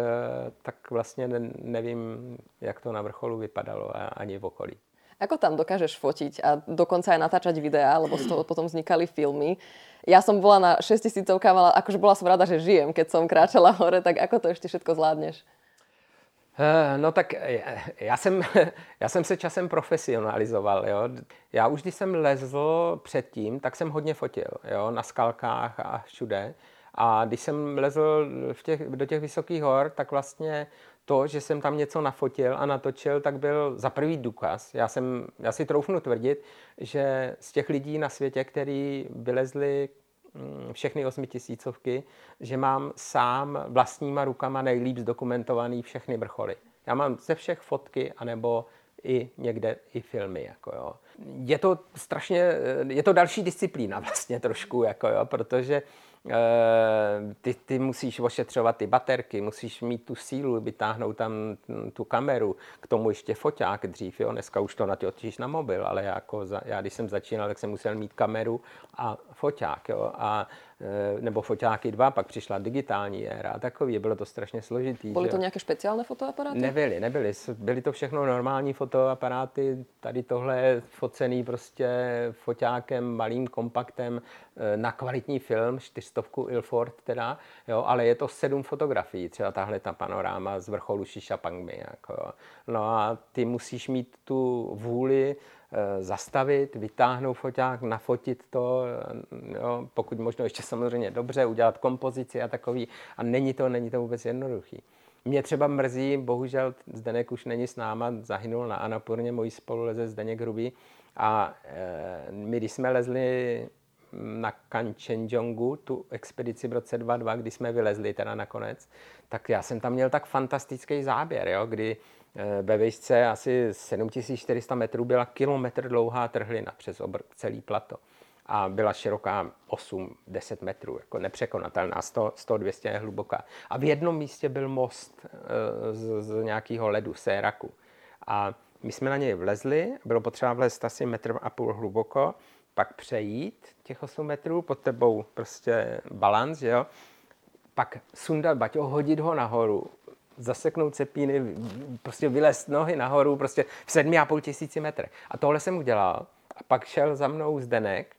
vlastně nevím, jak to na vrcholu vypadalo ani v okolí. Ako tam dokážeš fotiť a dokonca aj natáčať videá, lebo z toho potom vznikali filmy? Ja som bola na 6000-ovkách, ale akože bola som rada, že žijem, keď som kráčala hore, tak ako to ešte všetko zvládneš? No tak já jsem se časem profesionalizoval, jo. Já už když jsem lezl předtím, tak jsem hodně fotil, jo, na skalkách a všude. A když jsem lezl do těch vysokých hor, tak vlastně to, že jsem tam něco nafotil a natočil, tak byl za prvý důkaz. Já si troufnu tvrdit, že z těch lidí na světě, který vylezli všechny 8 tisícovky, že mám sám vlastníma rukama nejlíp zdokumentovaný všechny vrcholy. Já mám ze všech fotky, anebo i někde i filmy. Jako jo. Je to další disciplína vlastně trošku, jako jo, protože ty musíš ošetřovat ty baterky, musíš mít tu sílu, vytáhnout tam tu kameru, k tomu ještě foťák dřív, jo, dneska už to natočíš na mobil, ale já když jsem začínal, tak jsem musel mít kameru a foťák, jo, nebo foťáky 2, pak přišla digitální éra a takový, bylo to strašně složitý. Byly to nějaké speciální fotoaparáty? Nebyly, byly to všechno normální fotoaparáty, tady tohle je focený prostě foťákem, malým kompaktem na kvalitní film, 400 Ilford teda, jo, ale je to 7 fotografií, třeba tahle ta panoráma z vrcholu Shishapangmi, jako. No a ty musíš mít tu vůli zastavit, vytáhnout foťák, nafotit to, jo, pokud možno ještě samozřejmě dobře, udělat kompozici a takový, a není to vůbec jednoduchý. Mě třeba mrzí, bohužel Zdeněk už není s náma, zahynul na Annapurně, můj spoluleze Zdeněk Hrubý, a my když jsme lezli na Kanchenjungu, tu expedici v roce 2002, kdy jsme vylezli teda nakonec, tak já jsem tam měl tak fantastický záběr, jo, kdy ve výšce asi 7400 metrů byla kilometr dlouhá trhlina přes celý plato a byla široká 8-10 metrů, jako nepřekonatelná, 100-200 je hluboká. A v jednom místě byl most z nějakého ledu, séraku. A my jsme na něj vlezli, bylo potřeba vlézt asi 1,5 metru hluboko, pak přejít těch 8 metrů, pod tebou prostě balans, jo? Pak sundat baťo, hodit ho nahoru, zaseknout cepíny, prostě vylézt nohy nahoru, prostě v 7500 metrech. A tohle jsem udělal a pak šel za mnou Zdenek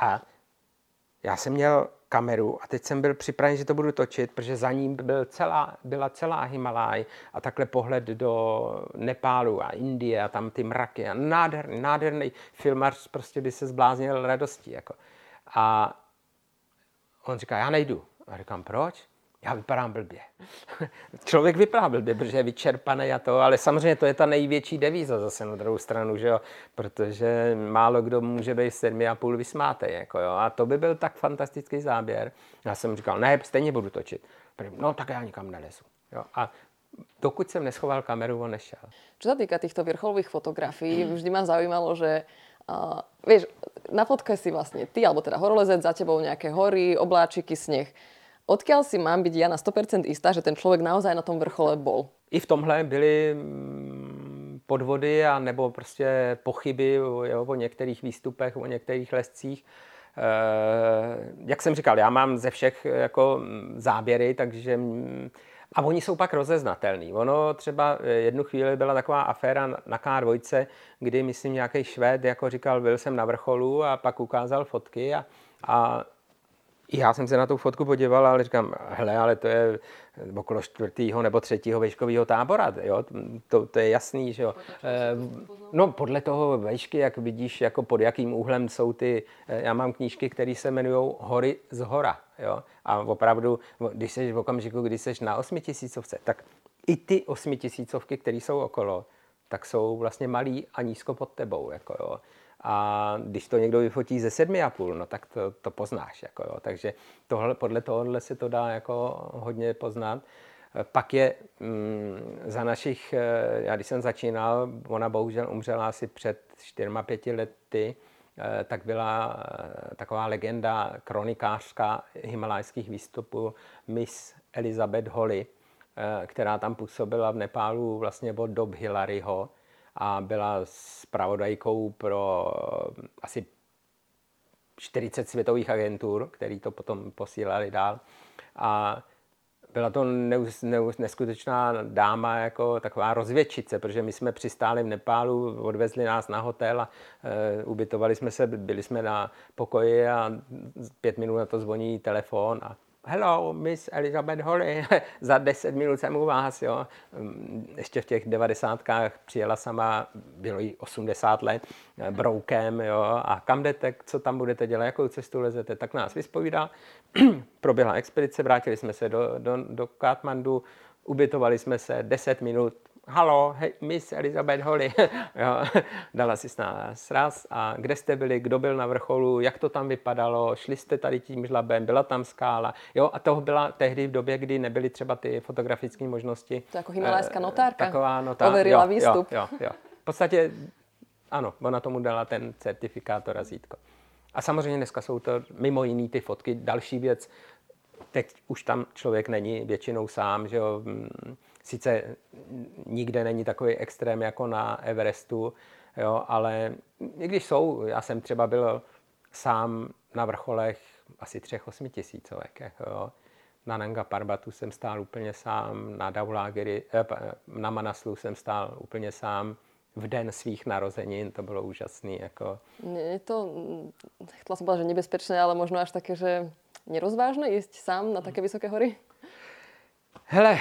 a já jsem měl kameru a teď jsem byl připraven, že to budu točit, protože za ním byla celá Himalaj a takhle pohled do Nepálu a Indie a tam ty mraky a nádherný filmař prostě by se zbláznil radostí. Jako. A on říká, já nejdu. A říkám, proč? Já vypadám blbě. Člověk vypadá blbě, protože je vyčerpaný a to, ale samozřejmě to je ta největší devíza zase na druhou stranu, že jo? Protože málo kdo může být 7,5 vysmátej, jako jo? A to by byl tak fantastický záběr. Já jsem říkal, ne, stejně budu točit. No tak já nikam nelezu. Jo? A dokud jsem neschoval kameru, on nešel. Čo sa týka týchto vrcholových fotografií, vždy ma zaujímalo, že vieš, na fotke si vlastne ty, alebo teda horolezec, za tebou nejaké hory, obláčiky, sneh. Odkiaľ si mám byť ja na 100% istá, že ten človek naozaj na tom vrchole bol? I v tomhle byly podvody a nebo prostě pochyby o některých výstupech, o některých lescích. Jak jsem říkal, já mám ze všech jako záběry, takže... A oni jsou pak rozeznatelný. Ono třeba jednu chvíli byla taková aféra na K2, kdy myslím nějaký Švéd jako říkal, byl jsem na vrcholu a pak ukázal fotky a Já jsem se na tu fotku podíval, ale říkám, hele, ale to je okolo 4. nebo 3. vejškového tábora, jo? To je jasný, že jo. No, podle toho vejšky, jak vidíš, jako pod jakým úhlem jsou ty, já mám knížky, které se jmenují Hory z hora, jo. A opravdu, když jsi v okamžiku, když jsi na 8000, tak i ty 8000, které jsou okolo, tak jsou vlastně malý a nízko pod tebou, jako jo. A když to někdo vyfotí ze 7,5, no tak to poznáš, jako jo. Takže tohle, podle tohohle se to dá jako hodně poznat. Pak je za našich, já když jsem začínal, ona bohužel umřela asi před 4-5 lety, tak byla taková legenda kronikářka himalajských výstupů Miss Elizabeth Holly, která tam působila v Nepálu vlastně od dob Hillaryho a byla zpravodajkou pro asi 40 světových agentur, který to potom posílali dál. A byla to neskutečná dáma, jako taková rozvědčice, protože my jsme přistáli v Nepálu, odvezli nás na hotel a ubytovali jsme se, byli jsme na pokoji a 5 minut na to zvoní telefon a hello, Miss Elizabeth Holly, za 10 minut jsem u vás, jo. Ještě v těch 90kách přijela sama, bylo jí 80 let, broukem, jo. A kam jdete, co tam budete dělat, jakou cestu lezete, tak nás vyspovídá. Proběhla expedice, vrátili jsme se do Katmandu, ubytovali jsme se 10 minut. Halo, hej, Miss Elizabeth Holly, jo, dala si s nás sraz a kde jste byli, kdo byl na vrcholu, jak to tam vypadalo, šli jste tady tím žlabem, byla tam skála, jo, a to byla tehdy v době, kdy nebyly třeba ty fotografické možnosti. To jako himalajská notárka, taková notárka, overila jo, výstup. Jo. V podstatě ano, ona tomu dala ten certifikát, to razítko. A samozřejmě dneska jsou to mimo jiný ty fotky, další věc, teď už tam člověk není většinou sám, že jo, sice nikde není takový extrém jako na Everestu, jo, ale i když jsou, já jsem třeba byl sám na vrcholech asi 3 8000, jo. Na Nanga Parbatu jsem stál úplně sám, na Dhaulagiri, na Manaslu jsem stál úplně sám v den svých narozenin, to bylo úžasný, jako. Je to, chtěla jsem povedať, že nebezpečné, ale možno až také, že nerozvážné ísť sám na také vysoké hory? Hele,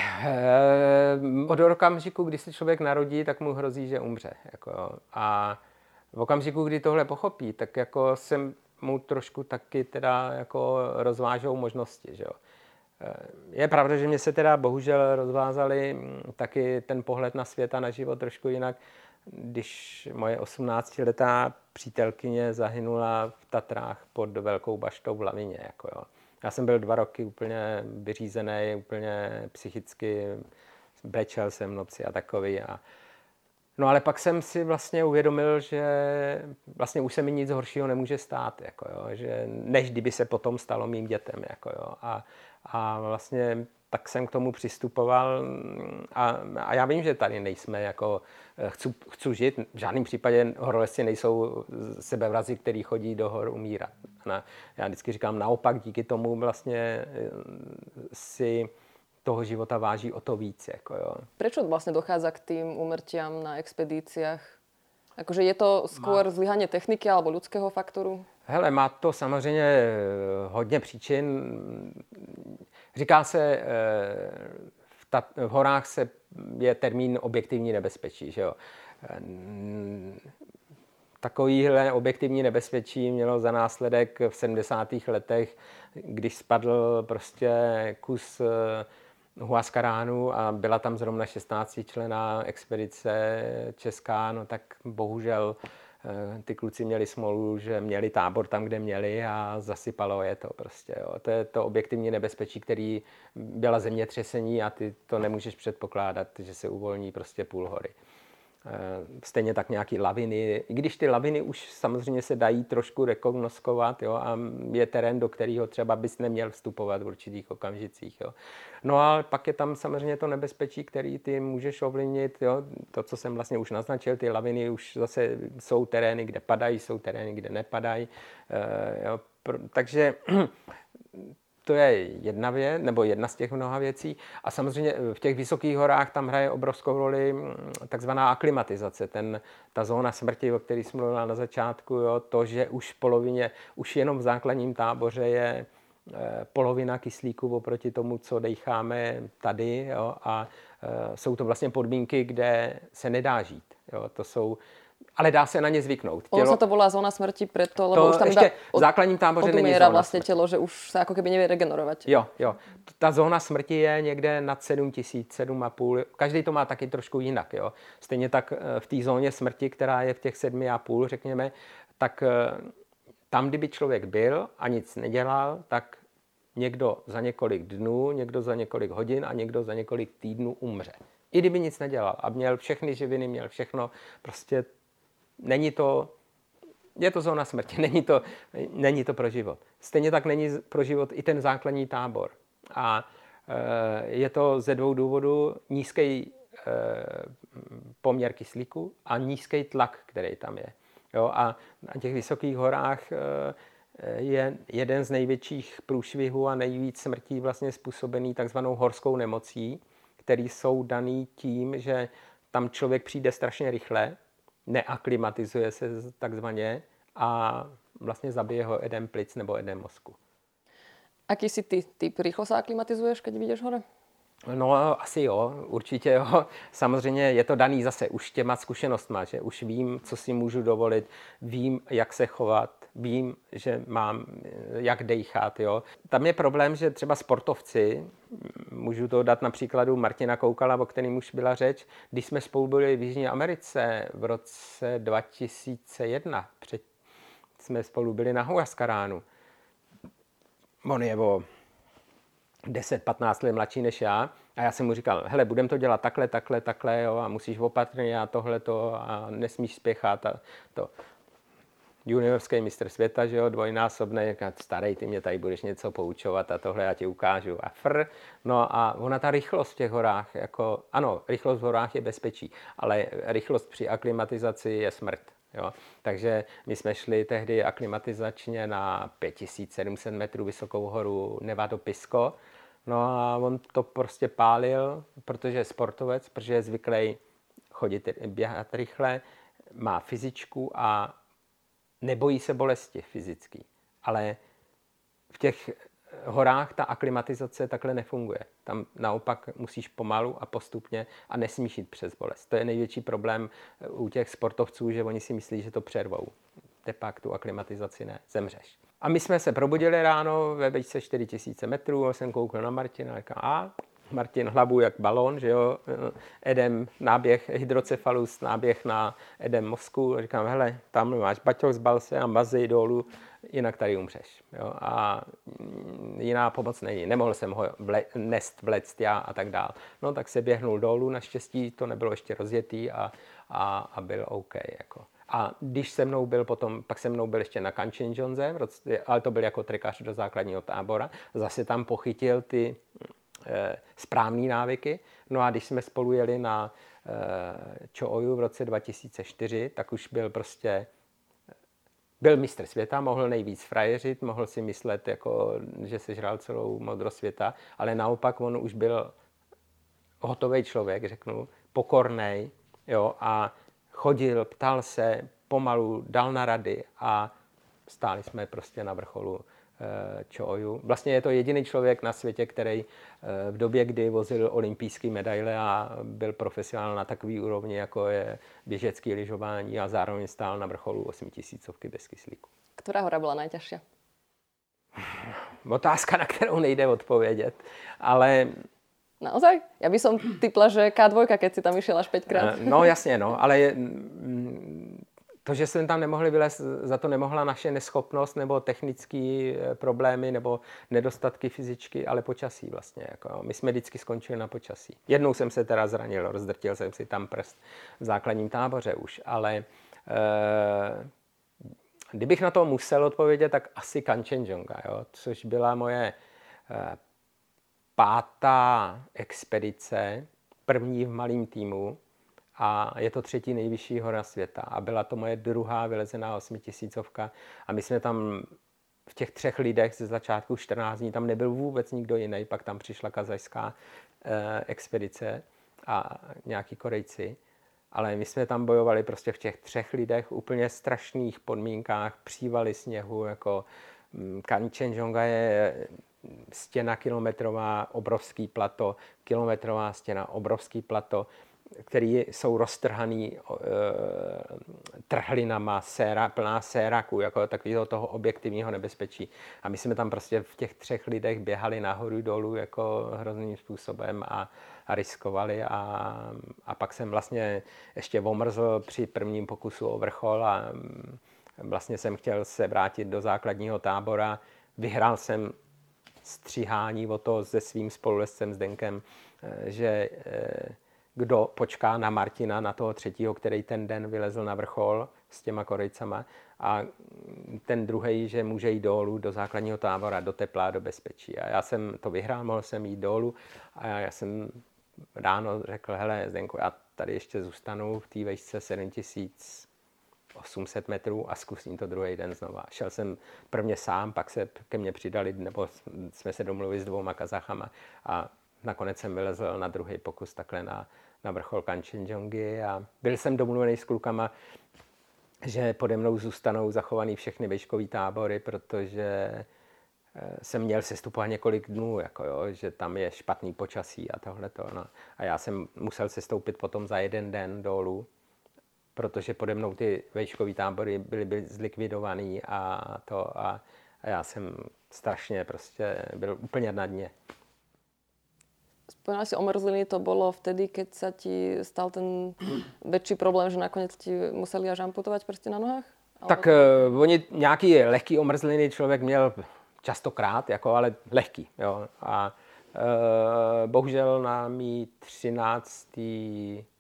od okamžiku, kdy se člověk narodí, tak mu hrozí, že umře. Jako, a v okamžiku, kdy tohle pochopí, tak jako se mu trošku taky teda jako rozvážou možnosti. Že jo. Je pravda, že mě se teda bohužel rozvázali taky ten pohled na svět a na život trošku jinak. Když moje 18letá přítelkyně zahynula v Tatrách pod Velkou baštou v lavině. Jako jo. Já jsem byl 2 roky úplně vyřízený, úplně psychicky, brečel jsem noci a takový. No ale pak jsem si vlastně uvědomil, že vlastně už se mi nic horšího nemůže stát, jako jo, že než kdyby se potom stalo mým dětem. Jako jo. A vlastně tak jsem k tomu přistupoval a já vím, že tady nejsme, jako chci žít, v žádném případě horolezci nejsou sebevrazi, který chodí do hor umírat. Já vždycky říkám naopak, díky tomu vlastně si toho života váží o to víc. Jako jo. Prečo vlastně dochádza k tým úmrtiam na expedíciách? Akože je to skôr zlyhanie techniky alebo ľudského faktoru? Hele, má to samozřejmě hodně příčin. Říká se, v horách se je termín objektivní nebezpečí, že jo. Takovýhle objektivní nebezpečí mělo za následek v 70. letech, když spadl prostě kus Huascaránu a byla tam zrovna 16členná expedice česká, no tak bohužel ty kluci měli smolu, že měli tábor tam, kde měli a zasypalo je to prostě. Jo. To je to objektivní nebezpečí, který byla zemětřesení a ty to nemůžeš předpokládat, že se uvolní prostě půl hory. Stejně tak nějaký laviny, i když ty laviny už samozřejmě se dají trošku rekognoskovat, jo, a je terén, do kterého třeba bys neměl vstupovat v určitých okamžicích. Jo. No a pak je tam samozřejmě to nebezpečí, který ty můžeš ovlivnit, jo. To, co jsem vlastně už naznačil, ty laviny už zase jsou terény, kde padají, jsou terény, kde nepadají, jo. Takže to je jedna věc, nebo jedna z těch mnoha věcí. A samozřejmě v těch vysokých horách tam hraje obrovskou roli takzvaná aklimatizace. Ta zóna smrti, o které jsem mluvila na začátku, jo, to, že už v polovině, už jenom v základním táboře je polovina kyslíku oproti tomu, co decháme tady. Jo, a jsou to vlastně podmínky, kde se nedá žít. Jo, to jsou, ale dá se na ně zvyknout. Ono sa to volá zóna smrti preto, lebo už tam ešte v základním táboře není zóna vlastne smrti. Telo, že už sa ako keby nevie regenerovať. Jo, jo. Tá zóna smrti je niekde nad 7000, 7,5. Každý to má taky trošku jinak. Jo. Stejně tak v té zóně smrti, která je v těch 7,5, řekněme, tak tam, kdyby člověk byl a nic nedělal, tak někdo za několik dnů, někdo za několik hodin a někdo za několik týdnů umře. I kdyby nic nedělal a měl všechny živiny, měl všechno, prostě není to, je to zóna smrti, není to pro život. Stejně tak není pro život i ten základní tábor. A je to ze dvou důvodů nízký poměr kyslíku a nízký tlak, který tam je. Jo, a na těch vysokých horách je jeden z největších průšvihů a nejvíc smrtí vlastně způsobený takzvanou horskou nemocí, které jsou daný tím, že tam člověk přijde strašně rychle, neaklimatizuje se takzvaně a vlastně zabije ho edem plic nebo edem mozku. Aký si ty typ? Rýchlo se aklimatizuješ, keď vidíš hore? No asi jo, určitě jo. Samozřejmě je to daný zase už těma zkušenostma, že už vím, co si můžu dovolit, vím, jak se chovat, vím, že mám, jak dejchat, jo. Tam je problém, že třeba sportovci, můžu to dát na příkladu Martina Koukala, o kterém už byla řeč, když jsme spolu byli v Jižní Americe v roce 2001, jsme spolu byli na Huascaránu. On je 10-15 let mladší než já a já jsem mu říkal, hele, budem to dělat takhle, jo, a musíš opatrně a tohleto a nesmíš spěchat a to. Juniorský mistr světa, že jo, dvojnásobný, říká, starý, ty mě tady budeš něco poučovat a tohle já ti ukážu a No a ona ta rychlost v těch horách, jako, ano, rychlost v horách je bezpečí, ale rychlost při aklimatizaci je smrt. Jo. Takže my jsme šli tehdy aklimatizačně na 5700 metrů vysokou horu Nevado Pisco. No a on to prostě pálil, protože je sportovec, protože je zvyklý chodit, běhat rychle, má fyzičku a nebojí se bolesti fyzický. Ale v těch horách ta aklimatizace takhle nefunguje. Tam naopak musíš pomalu a postupně a nesmíš jít přes bolest. To je největší problém u těch sportovců, že oni si myslí, že to přervou. Tepak tu aklimatizaci ne, zemřeš. A my jsme se probudili ráno ve výšce 4000 metrů, jsem koukal na Martina a říkal, Martin hlavu jak balón, že jo, edem náběh hydrocefalus, náběh na edem mozku. A říkám, hele, tam máš baťoch, zbal se a mazej dolů, jinak tady umřeš. Jo? A jiná pomoc není, nemohl jsem ho vléct já a tak dál. No tak se běhnul dolů, naštěstí to nebylo ještě rozjetý a byl OK. Jako. A když se mnou byl potom, pak se mnou byl ještě na Kanchenjunze, ale to byl jako trikař do základního tábora, zase tam pochytil ty správné návyky. No a když jsme spolu jeli na Čooju v roce 2004, tak už byl prostě byl mistr světa, mohl nejvíc frajeřit, mohl si myslet, jako, že sežral celou modrost světa, ale naopak on už byl hotový člověk, řeknu, pokornej, jo, a chodil, ptal se, pomalu dal na rady a stáli jsme prostě na vrcholu Čooju. Vlastně je to jediný člověk na světě, který v době, kdy vozil olympijské medaile a byl profesionál na takové úrovni, jako je běžecké lyžování a zároveň stál na vrcholu 8000 bez kyslíku. Která hora byla nejtěžší? Otázka, na kterou nejde odpovědět, ale... Naozaj? Ja by som typla, že K2, keď si tam išiel až 5-krát. No jasně, no, ale... To, že jsme tam nemohli vylézt, za to nemohla naše neschopnost nebo technické problémy nebo nedostatky fyzičky, ale počasí vlastně. Jako. My jsme vždycky skončili na počasí. Jednou jsem se teda zranil, rozdrtil jsem si tam prst v základním táboře už, ale kdybych na to musel odpovědět, tak asi Kanchenjunga, jo, což byla moje pátá expedice, první v malém týmu. A je to třetí nejvyšší hora světa. A byla to moje druhá vylezená 8000. A my jsme tam v těch 3 lidech ze začátku 14 dní, tam nebyl vůbec nikdo jiný, pak tam přišla kazajská expedice a nějaký Korejci. Ale my jsme tam bojovali prostě v těch 3 lidech, úplně strašných podmínkách, přívaly sněhu, jako Kaničendžonga je stěna kilometrová, obrovský plato, kilometrová stěna, obrovský plato, který jsou roztrhaný trhlinama, séra, plná séraku, jako takového toho objektivního nebezpečí. A my jsme tam prostě v těch 3 lidech běhali nahoru dolů jako hrozným způsobem a riskovali. A pak jsem vlastně ještě omrzl při prvním pokusu o vrchol a vlastně jsem chtěl se vrátit do základního tábora. Vyhrál jsem stříhání o to se svým spolulezcem Zdenkem, že kdo počká na Martina, na toho třetího, který ten den vylezl na vrchol s těma Korejcama, a ten druhej, že může jít dolů do základního tábora, do tepla, do bezpečí. A já jsem to vyhrál, mohl jsem jít dolů a já jsem ráno řekl, hele Zdenku, já tady ještě zůstanu v té vejšce 7800 metrů a zkusím to druhý den znova. Šel jsem prvně sám, pak se ke mně přidali, nebo jsme se domluvili s 2 kazachama a nakonec jsem vylezl na druhý pokus takhle na vrchol Kanchenjungy a byl jsem domluvený s klukama, že pode mnou zůstanou zachovaný všechny výškový tábory, protože jsem měl sestupovat několik dnů, jako jo, že tam je špatný počasí a tohleto. No. A já jsem musel sestoupit potom za 1 den dolů, protože pode mnou ty výškový tábory byly zlikvidovaný a já jsem strašně prostě byl úplně na dně. Spomínala si omrzliny, to bolo vtedy, keď sa ti stal ten väčší problém, že nakoniec ti museli až amputovať prsty na nohách? Tak oni nějaký lehký omrzliny člověk měl častokrát, jako, ale lehký. Jo. A bohužel na mý 13.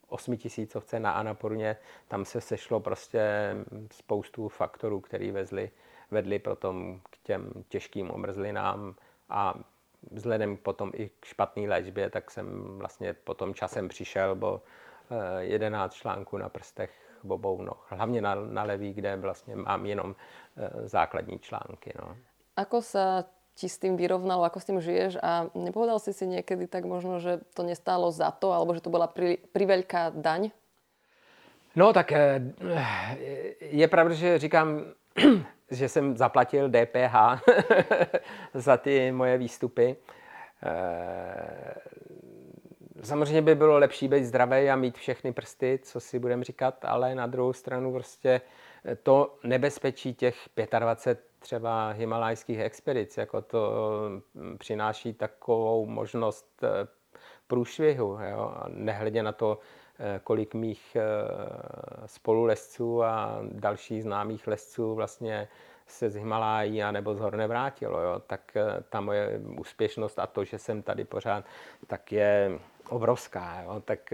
8000 na Annapurně, tam se sešlo prostě spoustu faktorů, který vedli potom k těm těžkým omrzlinám a vzhledem potom i k špatné léčbě, tak jsem vlastně potom časem přišel o 11 článků na prstech obou noh. Hlavně na levý, kde vlastně mám jenom základní články. No. Ako sa ti s tým vyrovnalo, ako s tým žiješ a nepovedal si si niekedy tak možno, že to nestálo za to, alebo že to bola priveľká daň? No tak je pravda, že říkám, že jsem zaplatil DPH za ty moje výstupy. Samozřejmě by bylo lepší být zdravý a mít všechny prsty, co si budeme říkat, ale na druhou stranu prostě to nebezpečí těch 25 třeba himalajských expedic, jako to přináší takovou možnost průšvihu, jo? Nehledě na to, kolik mých spolulezců a dalších známých lezců vlastně se z Himalájí a nebo z hor nevrátilo. Jo? Tak ta moje úspěšnost a to, že jsem tady pořád, tak je obrovská. Jo? Tak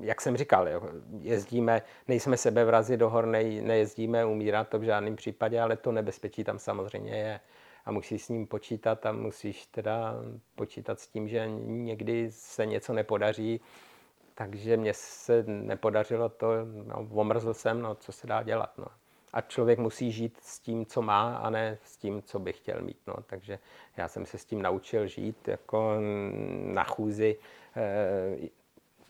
jak jsem říkal, jo? Jezdíme, nejsme sebevrazi do hor, nejezdíme umírat, to v žádném případě, ale to nebezpečí tam samozřejmě je. A musíš s ním počítat a musíš teda počítat s tím, že někdy se něco nepodaří. Takže mně se nepodařilo to, no, omrzl jsem, no, co se dá dělat. No. A člověk musí žít s tím, co má, a ne s tím, co by chtěl mít. No. Takže já jsem se s tím naučil žít jako na chůzi.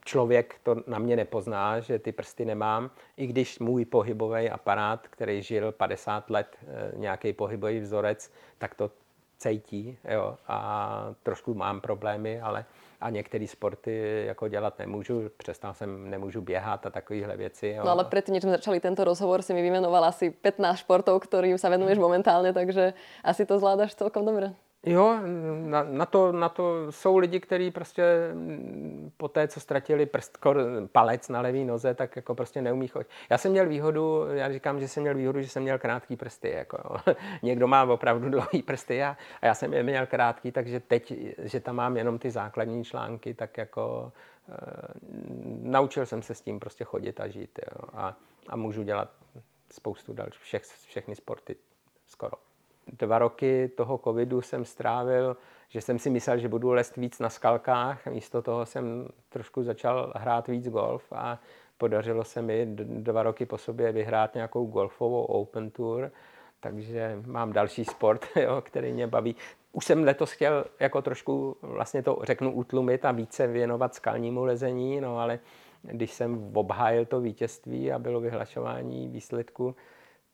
Člověk to na mě nepozná, že ty prsty nemám, i když můj pohybový aparát, který žil 50 let, nějaký pohybový vzorec, tak to cítí, jo, a trošku mám problémy, ale a některé sporty jako dělat nemůžu, přestal jsem, nemůžu běhat a takovéhle věci. Jo. No ale předtím, než jsme začali tento rozhovor, si mi vymenoval asi 15 športov, kterým se venuješ momentálně, takže asi to zvládáš celkom dobře. Jo, na to jsou lidi, kteří prostě po té, co ztratili palec na levý noze, tak jako prostě neumí chodit. Já jsem měl výhodu, já říkám, že jsem měl výhodu, že jsem měl krátký prsty. Jako, jo. Někdo má opravdu dlouhý prsty a já jsem je měl krátký, takže teď, že tam mám jenom ty základní články, tak jako naučil jsem se s tím prostě chodit a žít. Jo. A můžu dělat spoustu dalších, všechny sporty skoro. 2 roky toho covidu jsem strávil, že jsem si myslel, že budu lézt víc na skalkách. Místo toho jsem trošku začal hrát víc golf a podařilo se mi 2 roky po sobě vyhrát nějakou golfovou Open Tour. Takže mám další sport, jo, který mě baví. Už jsem letos chtěl jako trošku, vlastně to řeknu, utlumit a více věnovat skalnímu lezení, no ale když jsem obhájil to vítězství a bylo vyhlašování výsledku,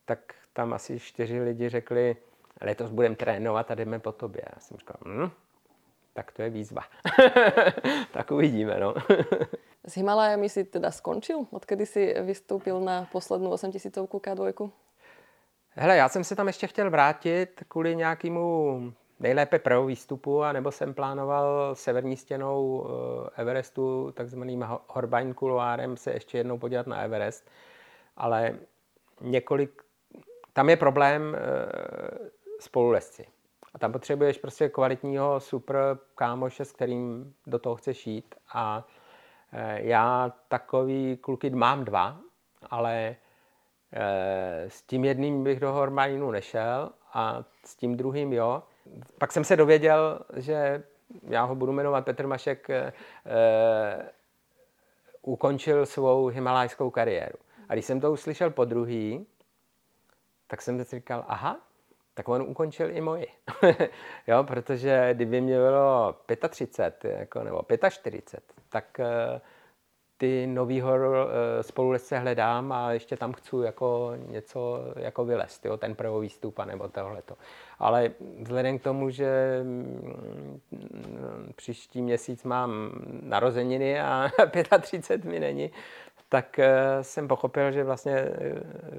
tak tam asi 4 lidi řekli, letos budeme trénovat a jdeme po tobě. Já jsem říkal, tak to je výzva. Tak uvidíme, no. S Himalájami si teda skončil? Odkedy si vystoupil na poslednou 8000 K2? Hele, já jsem se tam ještě chtěl vrátit kvůli nějakému nejlépe prvou výstupu, anebo jsem plánoval severní stěnou Everestu, takzvaným Horbein kuloárem, se ještě jednou podívat na Everest. Ale tam je problém spolulezci. A tam potřebuješ prostě kvalitního super kámoše, s kterým do toho chceš jít. A já takový kluky mám dva, ale s tím jedným bych do Horbeinu nešel a s tím druhým jo. Pak jsem se dověděl, že já ho budu jmenovat Petr Mašek, ukončil svou himalajskou kariéru. A když jsem to uslyšel po druhý, tak jsem si říkal, aha, tak on ukončil i moji. Jo, protože kdyby mě bylo 35 nebo 45, tak ty nový spolulezce hledám a ještě tam chci jako něco jako vylézt, jo, ten prvový výstup nebo tohleto. Ale vzhledem k tomu, že příští měsíc mám narozeniny a 35 mi není, tak jsem pochopil, že vlastně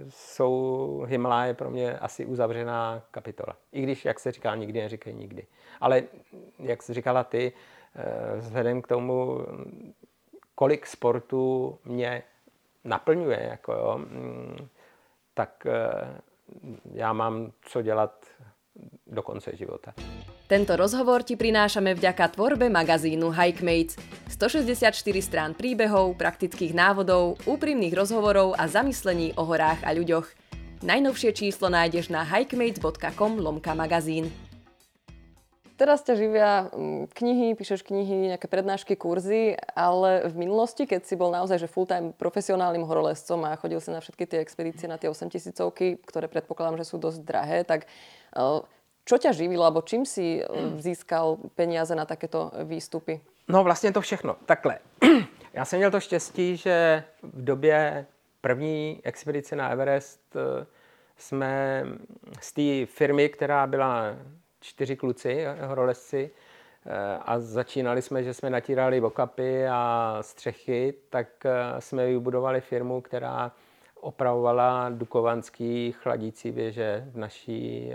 jsou Himaláje pro mě asi uzavřená kapitola. I když, jak se říká, nikdy neříkej nikdy. Ale jak jsi říkala ty, vzhledem k tomu, kolik sportů mě naplňuje, jako jo, tak já mám co dělat do konce života. Tento rozhovor ti prinášame vďaka tvorbe magazínu Hikemates. 164 strán príbehov, praktických návodov, úprimných rozhovorov a zamyslení o horách a ľuďoch. Najnovšie číslo nájdeš na hikemates.com/magazín. Teraz ťa živia knihy, píšeš knihy, nejaké prednášky, kurzy, ale v minulosti, keď si bol naozaj že full-time profesionálnym horolezcom a chodil si na všetky tie expedície, na tie 8000, ktoré predpokladám, že sú dosť drahé, tak... Čo ťa živilo, alebo čím si získal peníze na takéto výstupy? No vlastně to všechno. Takhle. Já jsem měl to štěstí, že v době první expedice na Everest jsme z té firmy, která byla 4 kluci, horolezci, a začínali jsme, že jsme natírali okapy a střechy, tak jsme vybudovali firmu, která opravovala dukovanský chladící věže v naší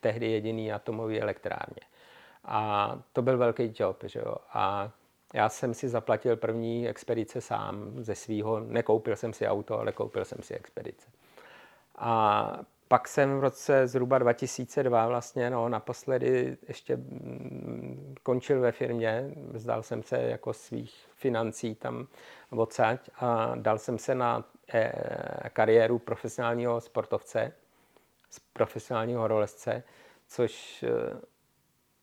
tehdy jediný atomové elektrárně. A to byl velký job, že jo. A já jsem si zaplatil první expedice sám ze svýho. Nekoupil jsem si auto, ale koupil jsem si expedice. A pak jsem v roce zhruba 2002 vlastně, no naposledy ještě končil ve firmě, vzdal jsem se jako svých financí tam odsaď a dal jsem se na kariéru profesionálního sportovce, profesionálního horolezce, což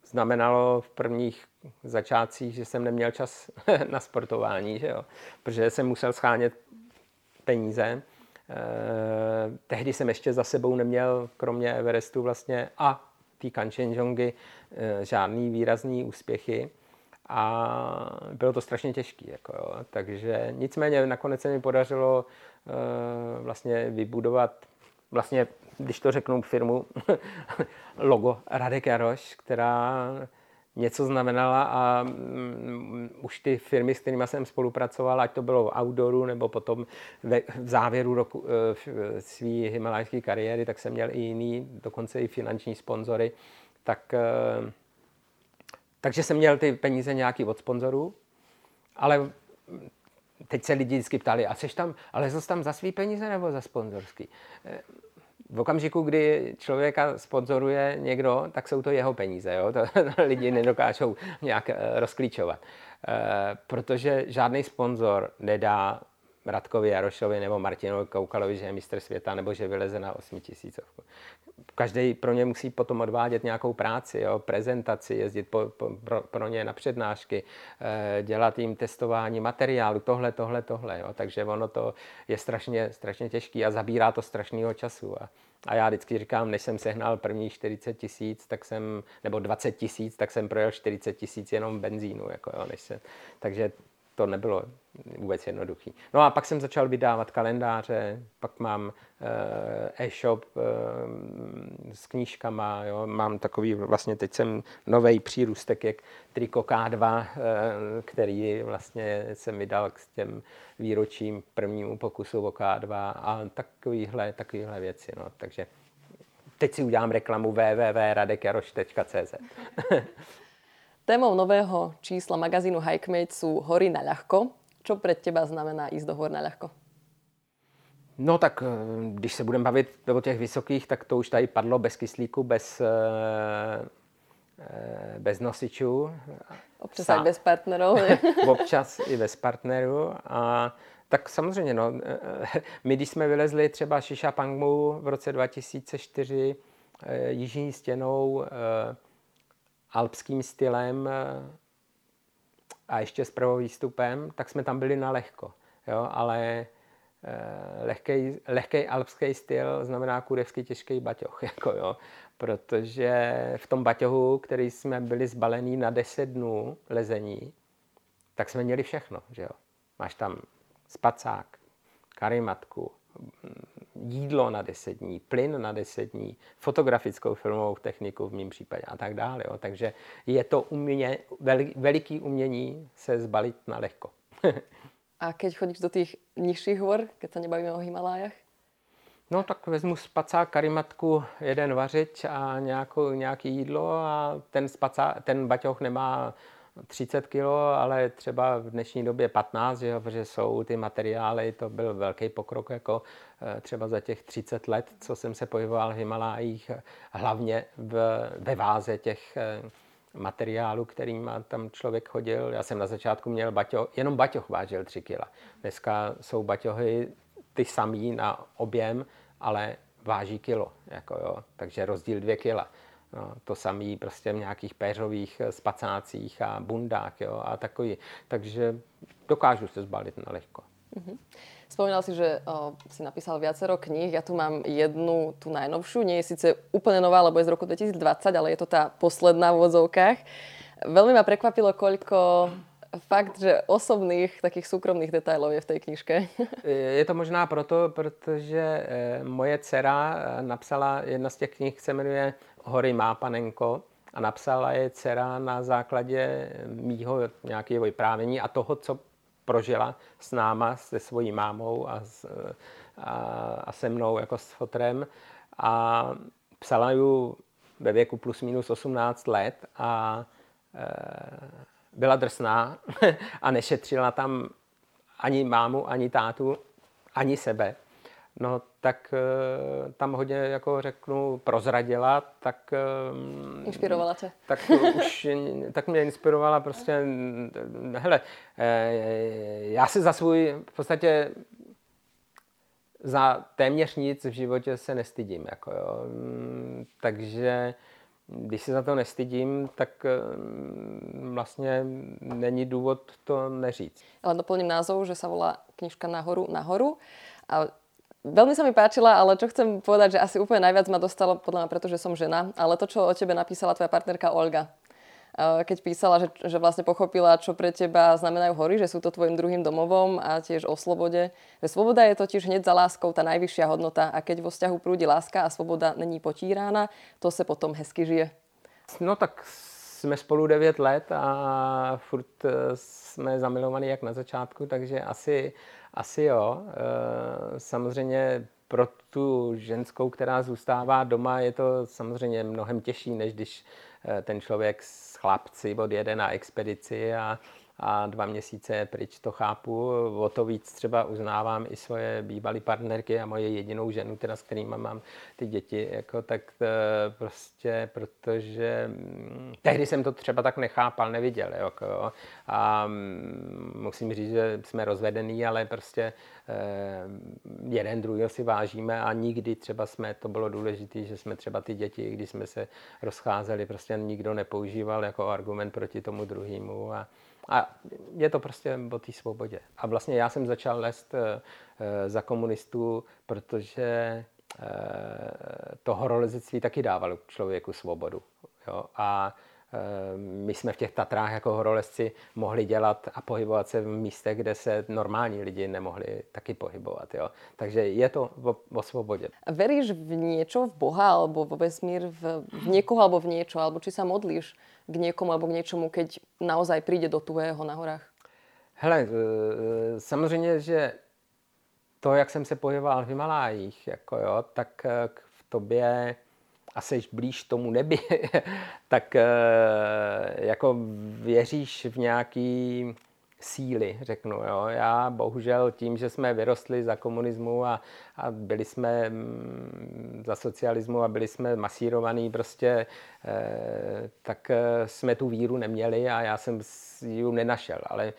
znamenalo v prvních začátcích, že jsem neměl čas na sportování, že jo? Protože jsem musel schánět peníze. Tehdy jsem ještě za sebou neměl, kromě Everestu vlastně a té Kanchenjungy, žádný výrazný úspěchy. A bylo to strašně těžké. Jako jo. Takže nicméně nakonec se mi podařilo vlastně vybudovat, vlastně, když to řeknu, firmu logo Radek Jaroš, která něco znamenala a už ty firmy, s kterými jsem spolupracoval, ať to bylo v outdooru nebo potom v závěru roku své himalajské kariéry, tak jsem měl i jiný, dokonce i finanční sponzory, tak... Takže jsem měl ty peníze nějaký od sponzorů, ale teď se lidi vždycky ptali, a seš tam, ale zase tam za svý peníze nebo za sponzorský? V okamžiku, kdy člověka sponzoruje někdo, tak jsou to jeho peníze, jo? To lidi nedokážou nějak rozklíčovat. Protože žádný sponzor nedá Radkovi Jarošovi nebo Martinovi Koukalovi, že je mistr světa nebo že vyleze na 8000. Každý pro ně musí potom odvádět nějakou práci, jo? Prezentaci, jezdit pro ně na přednášky, dělat jim testování materiálu, tohle. Jo? Takže ono to je strašně těžké a zabírá to strašného času. A já vždycky říkám, než jsem sehnal první 40 000, tak jsem, nebo 20 000, tak jsem projel 40 000 jenom benzínu. Jako jo? Takže to nebylo vůbec jednoduchý. No a pak jsem začal vydávat kalendáře, pak mám e-shop s knížkama, jo. Mám takový, vlastně teď jsem novej přírůstek, jak Triko K2, který vlastně jsem vydal k těm výročím prvnímu pokusu o K2 a takovýhle věci, no. Takže teď si udělám reklamu www.radekjaroš.cz. Témou nového čísla magazínu Hikemade sú hory na ľahko. Čo pre teba znamená ísť do hor na ľahko? No tak, když se budeme bavit o těch vysokých, tak to už tady padlo bez kyslíku, bez nosičů. Občas aj bez partnerů. Občas i bez partnerů. A tak samozřejmě, no, my když jsme vylezli třeba Šišapangmu v roce 2004 jižní stěnou, alpským stylem a ještě s prvovýstupem, tak jsme tam byli na lehko. Jo? Ale lehkej alpský styl znamená kurevský těžký baťoh. Jako jo? Protože v tom baťohu, který jsme byli zbalený na 10 dnů lezení, tak jsme měli všechno. Že jo? Máš tam spacák, karimatku, jídlo na 10 dní, plyn na 10 dní, fotografickou filmovou techniku v mém případě a tak dále. Jo. Takže je to veliký umění se zbalit na lehko. A keď chodíš do tých nižších hor, keď sa nebavíme o Himalájach? No tak vezmu spacák, karimatku, jeden vařič a nějaký jídlo a ten baťoch nemá 30 kg, ale třeba v dnešní době 15, že, protože jsou ty materiály, to byl velký pokrok, jako třeba za těch 30 let, co jsem se pohyboval v Himalájích, hlavně ve váze těch materiálů, kterým tam člověk chodil. Já jsem na začátku měl jenom baťoh vážil 3 kg. Dneska jsou baťohy ty samý na objem, ale váží kilo, jako jo, takže rozdíl 2 kg. No, to samý prostě v nějakých péřových spacácích a bundách, jo, a takový. Takže dokážu se zbalit na lehko. Mm-hmm. Spomínal si, že si napísal viacero kníh. Ja tu mám jednu, tú najnovšiu. Nie je síce úplne nová, lebo je z roku 2020, ale je to tá posledná v odzovkách. Veľmi ma prekvapilo, koľko fakt, že osobných, takých súkromných detailov je v tej knižke. Je to možná proto, protože moje dcera napsala, jedna z těch knih se jmenuje Hory má panenko a napsala je dcera na základě mýho nějakého vyprávění a toho, co prožila s náma, se svojí mámou a se mnou jako s fotrem. A psala ju ve věku plus minus 18 let a byla drsná a nešetřila tam ani mámu, ani tátu, ani sebe. No tak tam hodně, jako řeknu, prozradila, tak... Inspirovala tě. Tak mě inspirovala prostě... Hele, já se za svůj, v podstatě za téměř nic v životě se nestydím, jako jo. Takže... Když se za to nestydím, tak vlastně není důvod to neříct. Ale doplním názov, že sa volá knižka Nahoru, nahoru. A veľmi sa mi páčila, ale čo chcem povedať, že asi úplne najviac ma dostalo, podľa mňa, pretože som žena, ale to, čo o tebe napísala tvoja partnerka Olga. Keď písala, že vlastne pochopila, čo pre teba znamenajú hory, že sú to tvojim druhým domovom a tiež o slobode. Že svoboda je totiž hneď za láskou tá najvyššia hodnota a keď vo vzťahu prúdi láska a svoboda není potírána, to se potom hezky žije. No tak jsme spolu 9 let a furt jsme zamilovaní jak na začátku, takže asi jo. Samozřejmě pro tu ženskou, která zůstává doma, je to samozřejmě mnohem těžší, než když ten člověk s chlapci odjede na expedici a 2 měsíce pryč, to chápu. O to víc třeba uznávám i svoje bývalé partnerky a moje jedinou ženu, teda s kterýma mám ty děti. Jako, tak prostě, protože tehdy jsem to třeba tak nechápal, neviděl. Jako, a musím říct, že jsme rozvedený, ale prostě jeden druhého si vážíme a nikdy třeba to bylo důležité, že jsme třeba ty děti, když jsme se rozcházeli, prostě nikdo nepoužíval jako argument proti tomu druhému. A je to prostě o té svobodě. A vlastně já jsem začal lézt za komunistů, protože to horolezectví taky dávalo člověku svobodu. Jo? A My jsme v těch Tatrách jako horolezci mohli dělat a pohybovat se v místech, kde se normální lidi nemohli taky pohybovat. Jo? Takže je to o svobodě. Veríš v niečo, v Boha, alebo vo vesmír, v niekoho, alebo v niečo? Alebo či sa modlíš k niekomu, alebo k niečomu, keď naozaj príde do tvého na horách? Hele, samozřejmě, že to, jak jsem se pohyboval v Himalájích, jako jo, tak v tobě a seš blíž tomu nebi, tak jako věříš v nějaký síly, řeknu. Jo. Já bohužel tím, že jsme vyrostli za komunismu a byli jsme za socialismu a byli jsme masírovaní prostě, tak jsme tu víru neměli a já jsem ji nenašel. Ale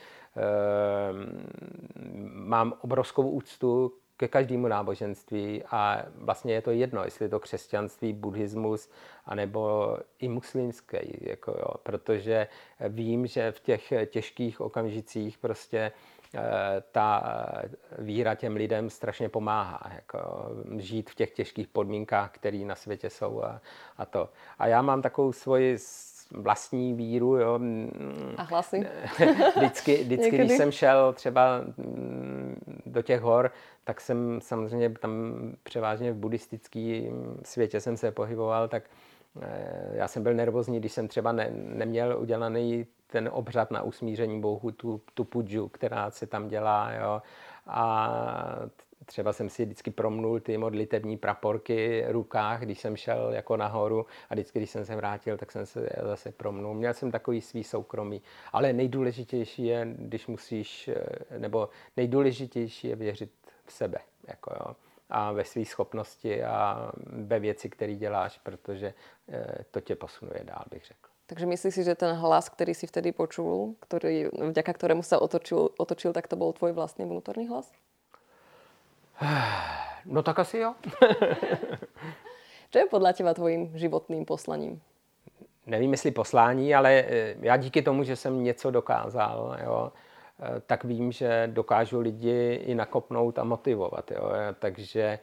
mám obrovskou úctu ke každému náboženství a vlastně je to jedno, jestli je to křesťanství, buddhismus, anebo i muslimské, jako jo, protože vím, že v těch těžkých okamžicích prostě ta víra těm lidem strašně pomáhá, jako žít v těch těžkých podmínkách, které na světě jsou a to. A já mám takovou svoji vlastní víru, jo. A hlasy. Vždycky když jsem šel třeba do těch hor, tak jsem samozřejmě tam převážně v buddhistickém světě jsem se pohyboval, tak já jsem byl nervózní, když jsem třeba neměl udělaný ten obřad na usmíření Bohu, tu pudžu, která se tam dělá, jo. A třeba jsem si vždycky promnul ty modlitevní praporky v rukách, když jsem šel jako nahoru a vždycky, když jsem se vrátil, tak jsem se zase promnul. Měl jsem takový svý soukromí, ale nejdůležitější je, když musíš, nebo nejdůležitější je věřit v sebe, jako jo, a ve své schopnosti a ve věci, které děláš, protože to tě posunuje dál, bych řekl. Takže myslíš si, že ten hlas, který si vtedy počul, který, vďaka ktorému sa otočil, tak to byl tvoj vlastný vnútorný hlas? No tak asi jo. Čo je podľa teba tvojím životným poslaním? Nevím, jestli poslání, ale já díky tomu, že jsem něco dokázal, jo, tak vím, že dokážu lidi i nakopnout a motivovat. Jo. Takže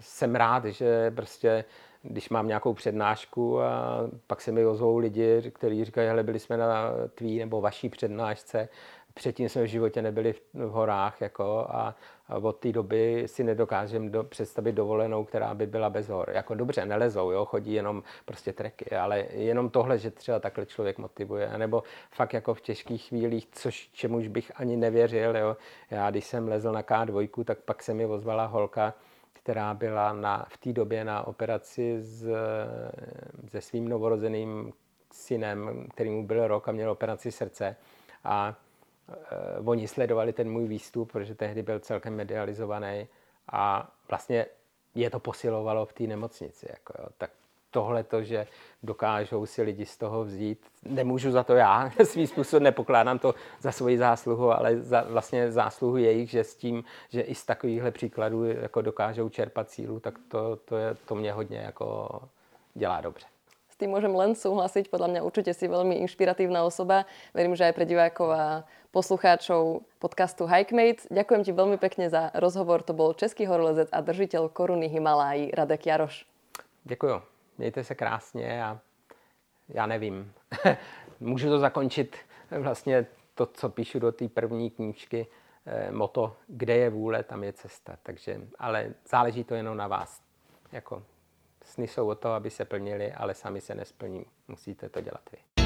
jsem rád, že prostě, když mám nějakou přednášku a pak se mi ozvou lidi, kteří říkají, hele, byli jsme na tvý nebo vaší přednášce, předtím jsme v životě nebyli v horách jako, a od té doby si nedokážem představit dovolenou, která by byla bez hor. Jako dobře, nelezou, jo, chodí jenom prostě treky, ale jenom tohle, že třeba takhle člověk motivuje, nebo fakt jako v těžkých chvílích, čemuž bych ani nevěřil, jo. Já když jsem lezl na K2, tak pak se mi ozvala holka, která byla v té době na operaci se svým novorozeným synem, který mu byl rok a měl operaci srdce. A oni sledovali ten můj výstup, protože tehdy byl celkem medializovaný a vlastně je to posilovalo v té nemocnici. Jako jo. Tak tohle to, že dokážou si lidi z toho vzít, nemůžu za to já, svým způsobem nepokládám to za svoji zásluhu, ale za vlastně zásluhu jejich, že s tím, že i z takovýchhle příkladů jako dokážou čerpat sílu, tak to mě hodně jako dělá dobře. S tím môžem len súhlasiť, podľa mňa určite si veľmi inšpiratívna osoba, verím, že aj pre divákov a poslucháčov podcastu Hikemates. Ďakujem ti veľmi pekne za rozhovor, to bol český horolezec a držiteľ koruny Himalájí Radek Jaroš. Ďakujem. Mějte se krásně a já nevím. Můžu to zakončit vlastně to, co píšu do té první knížky, moto, kde je vůle, tam je cesta. Takže, ale záleží to jenom na vás. Jako, sny jsou o to, aby se plnili, ale sami se nesplní. Musíte to dělat vy.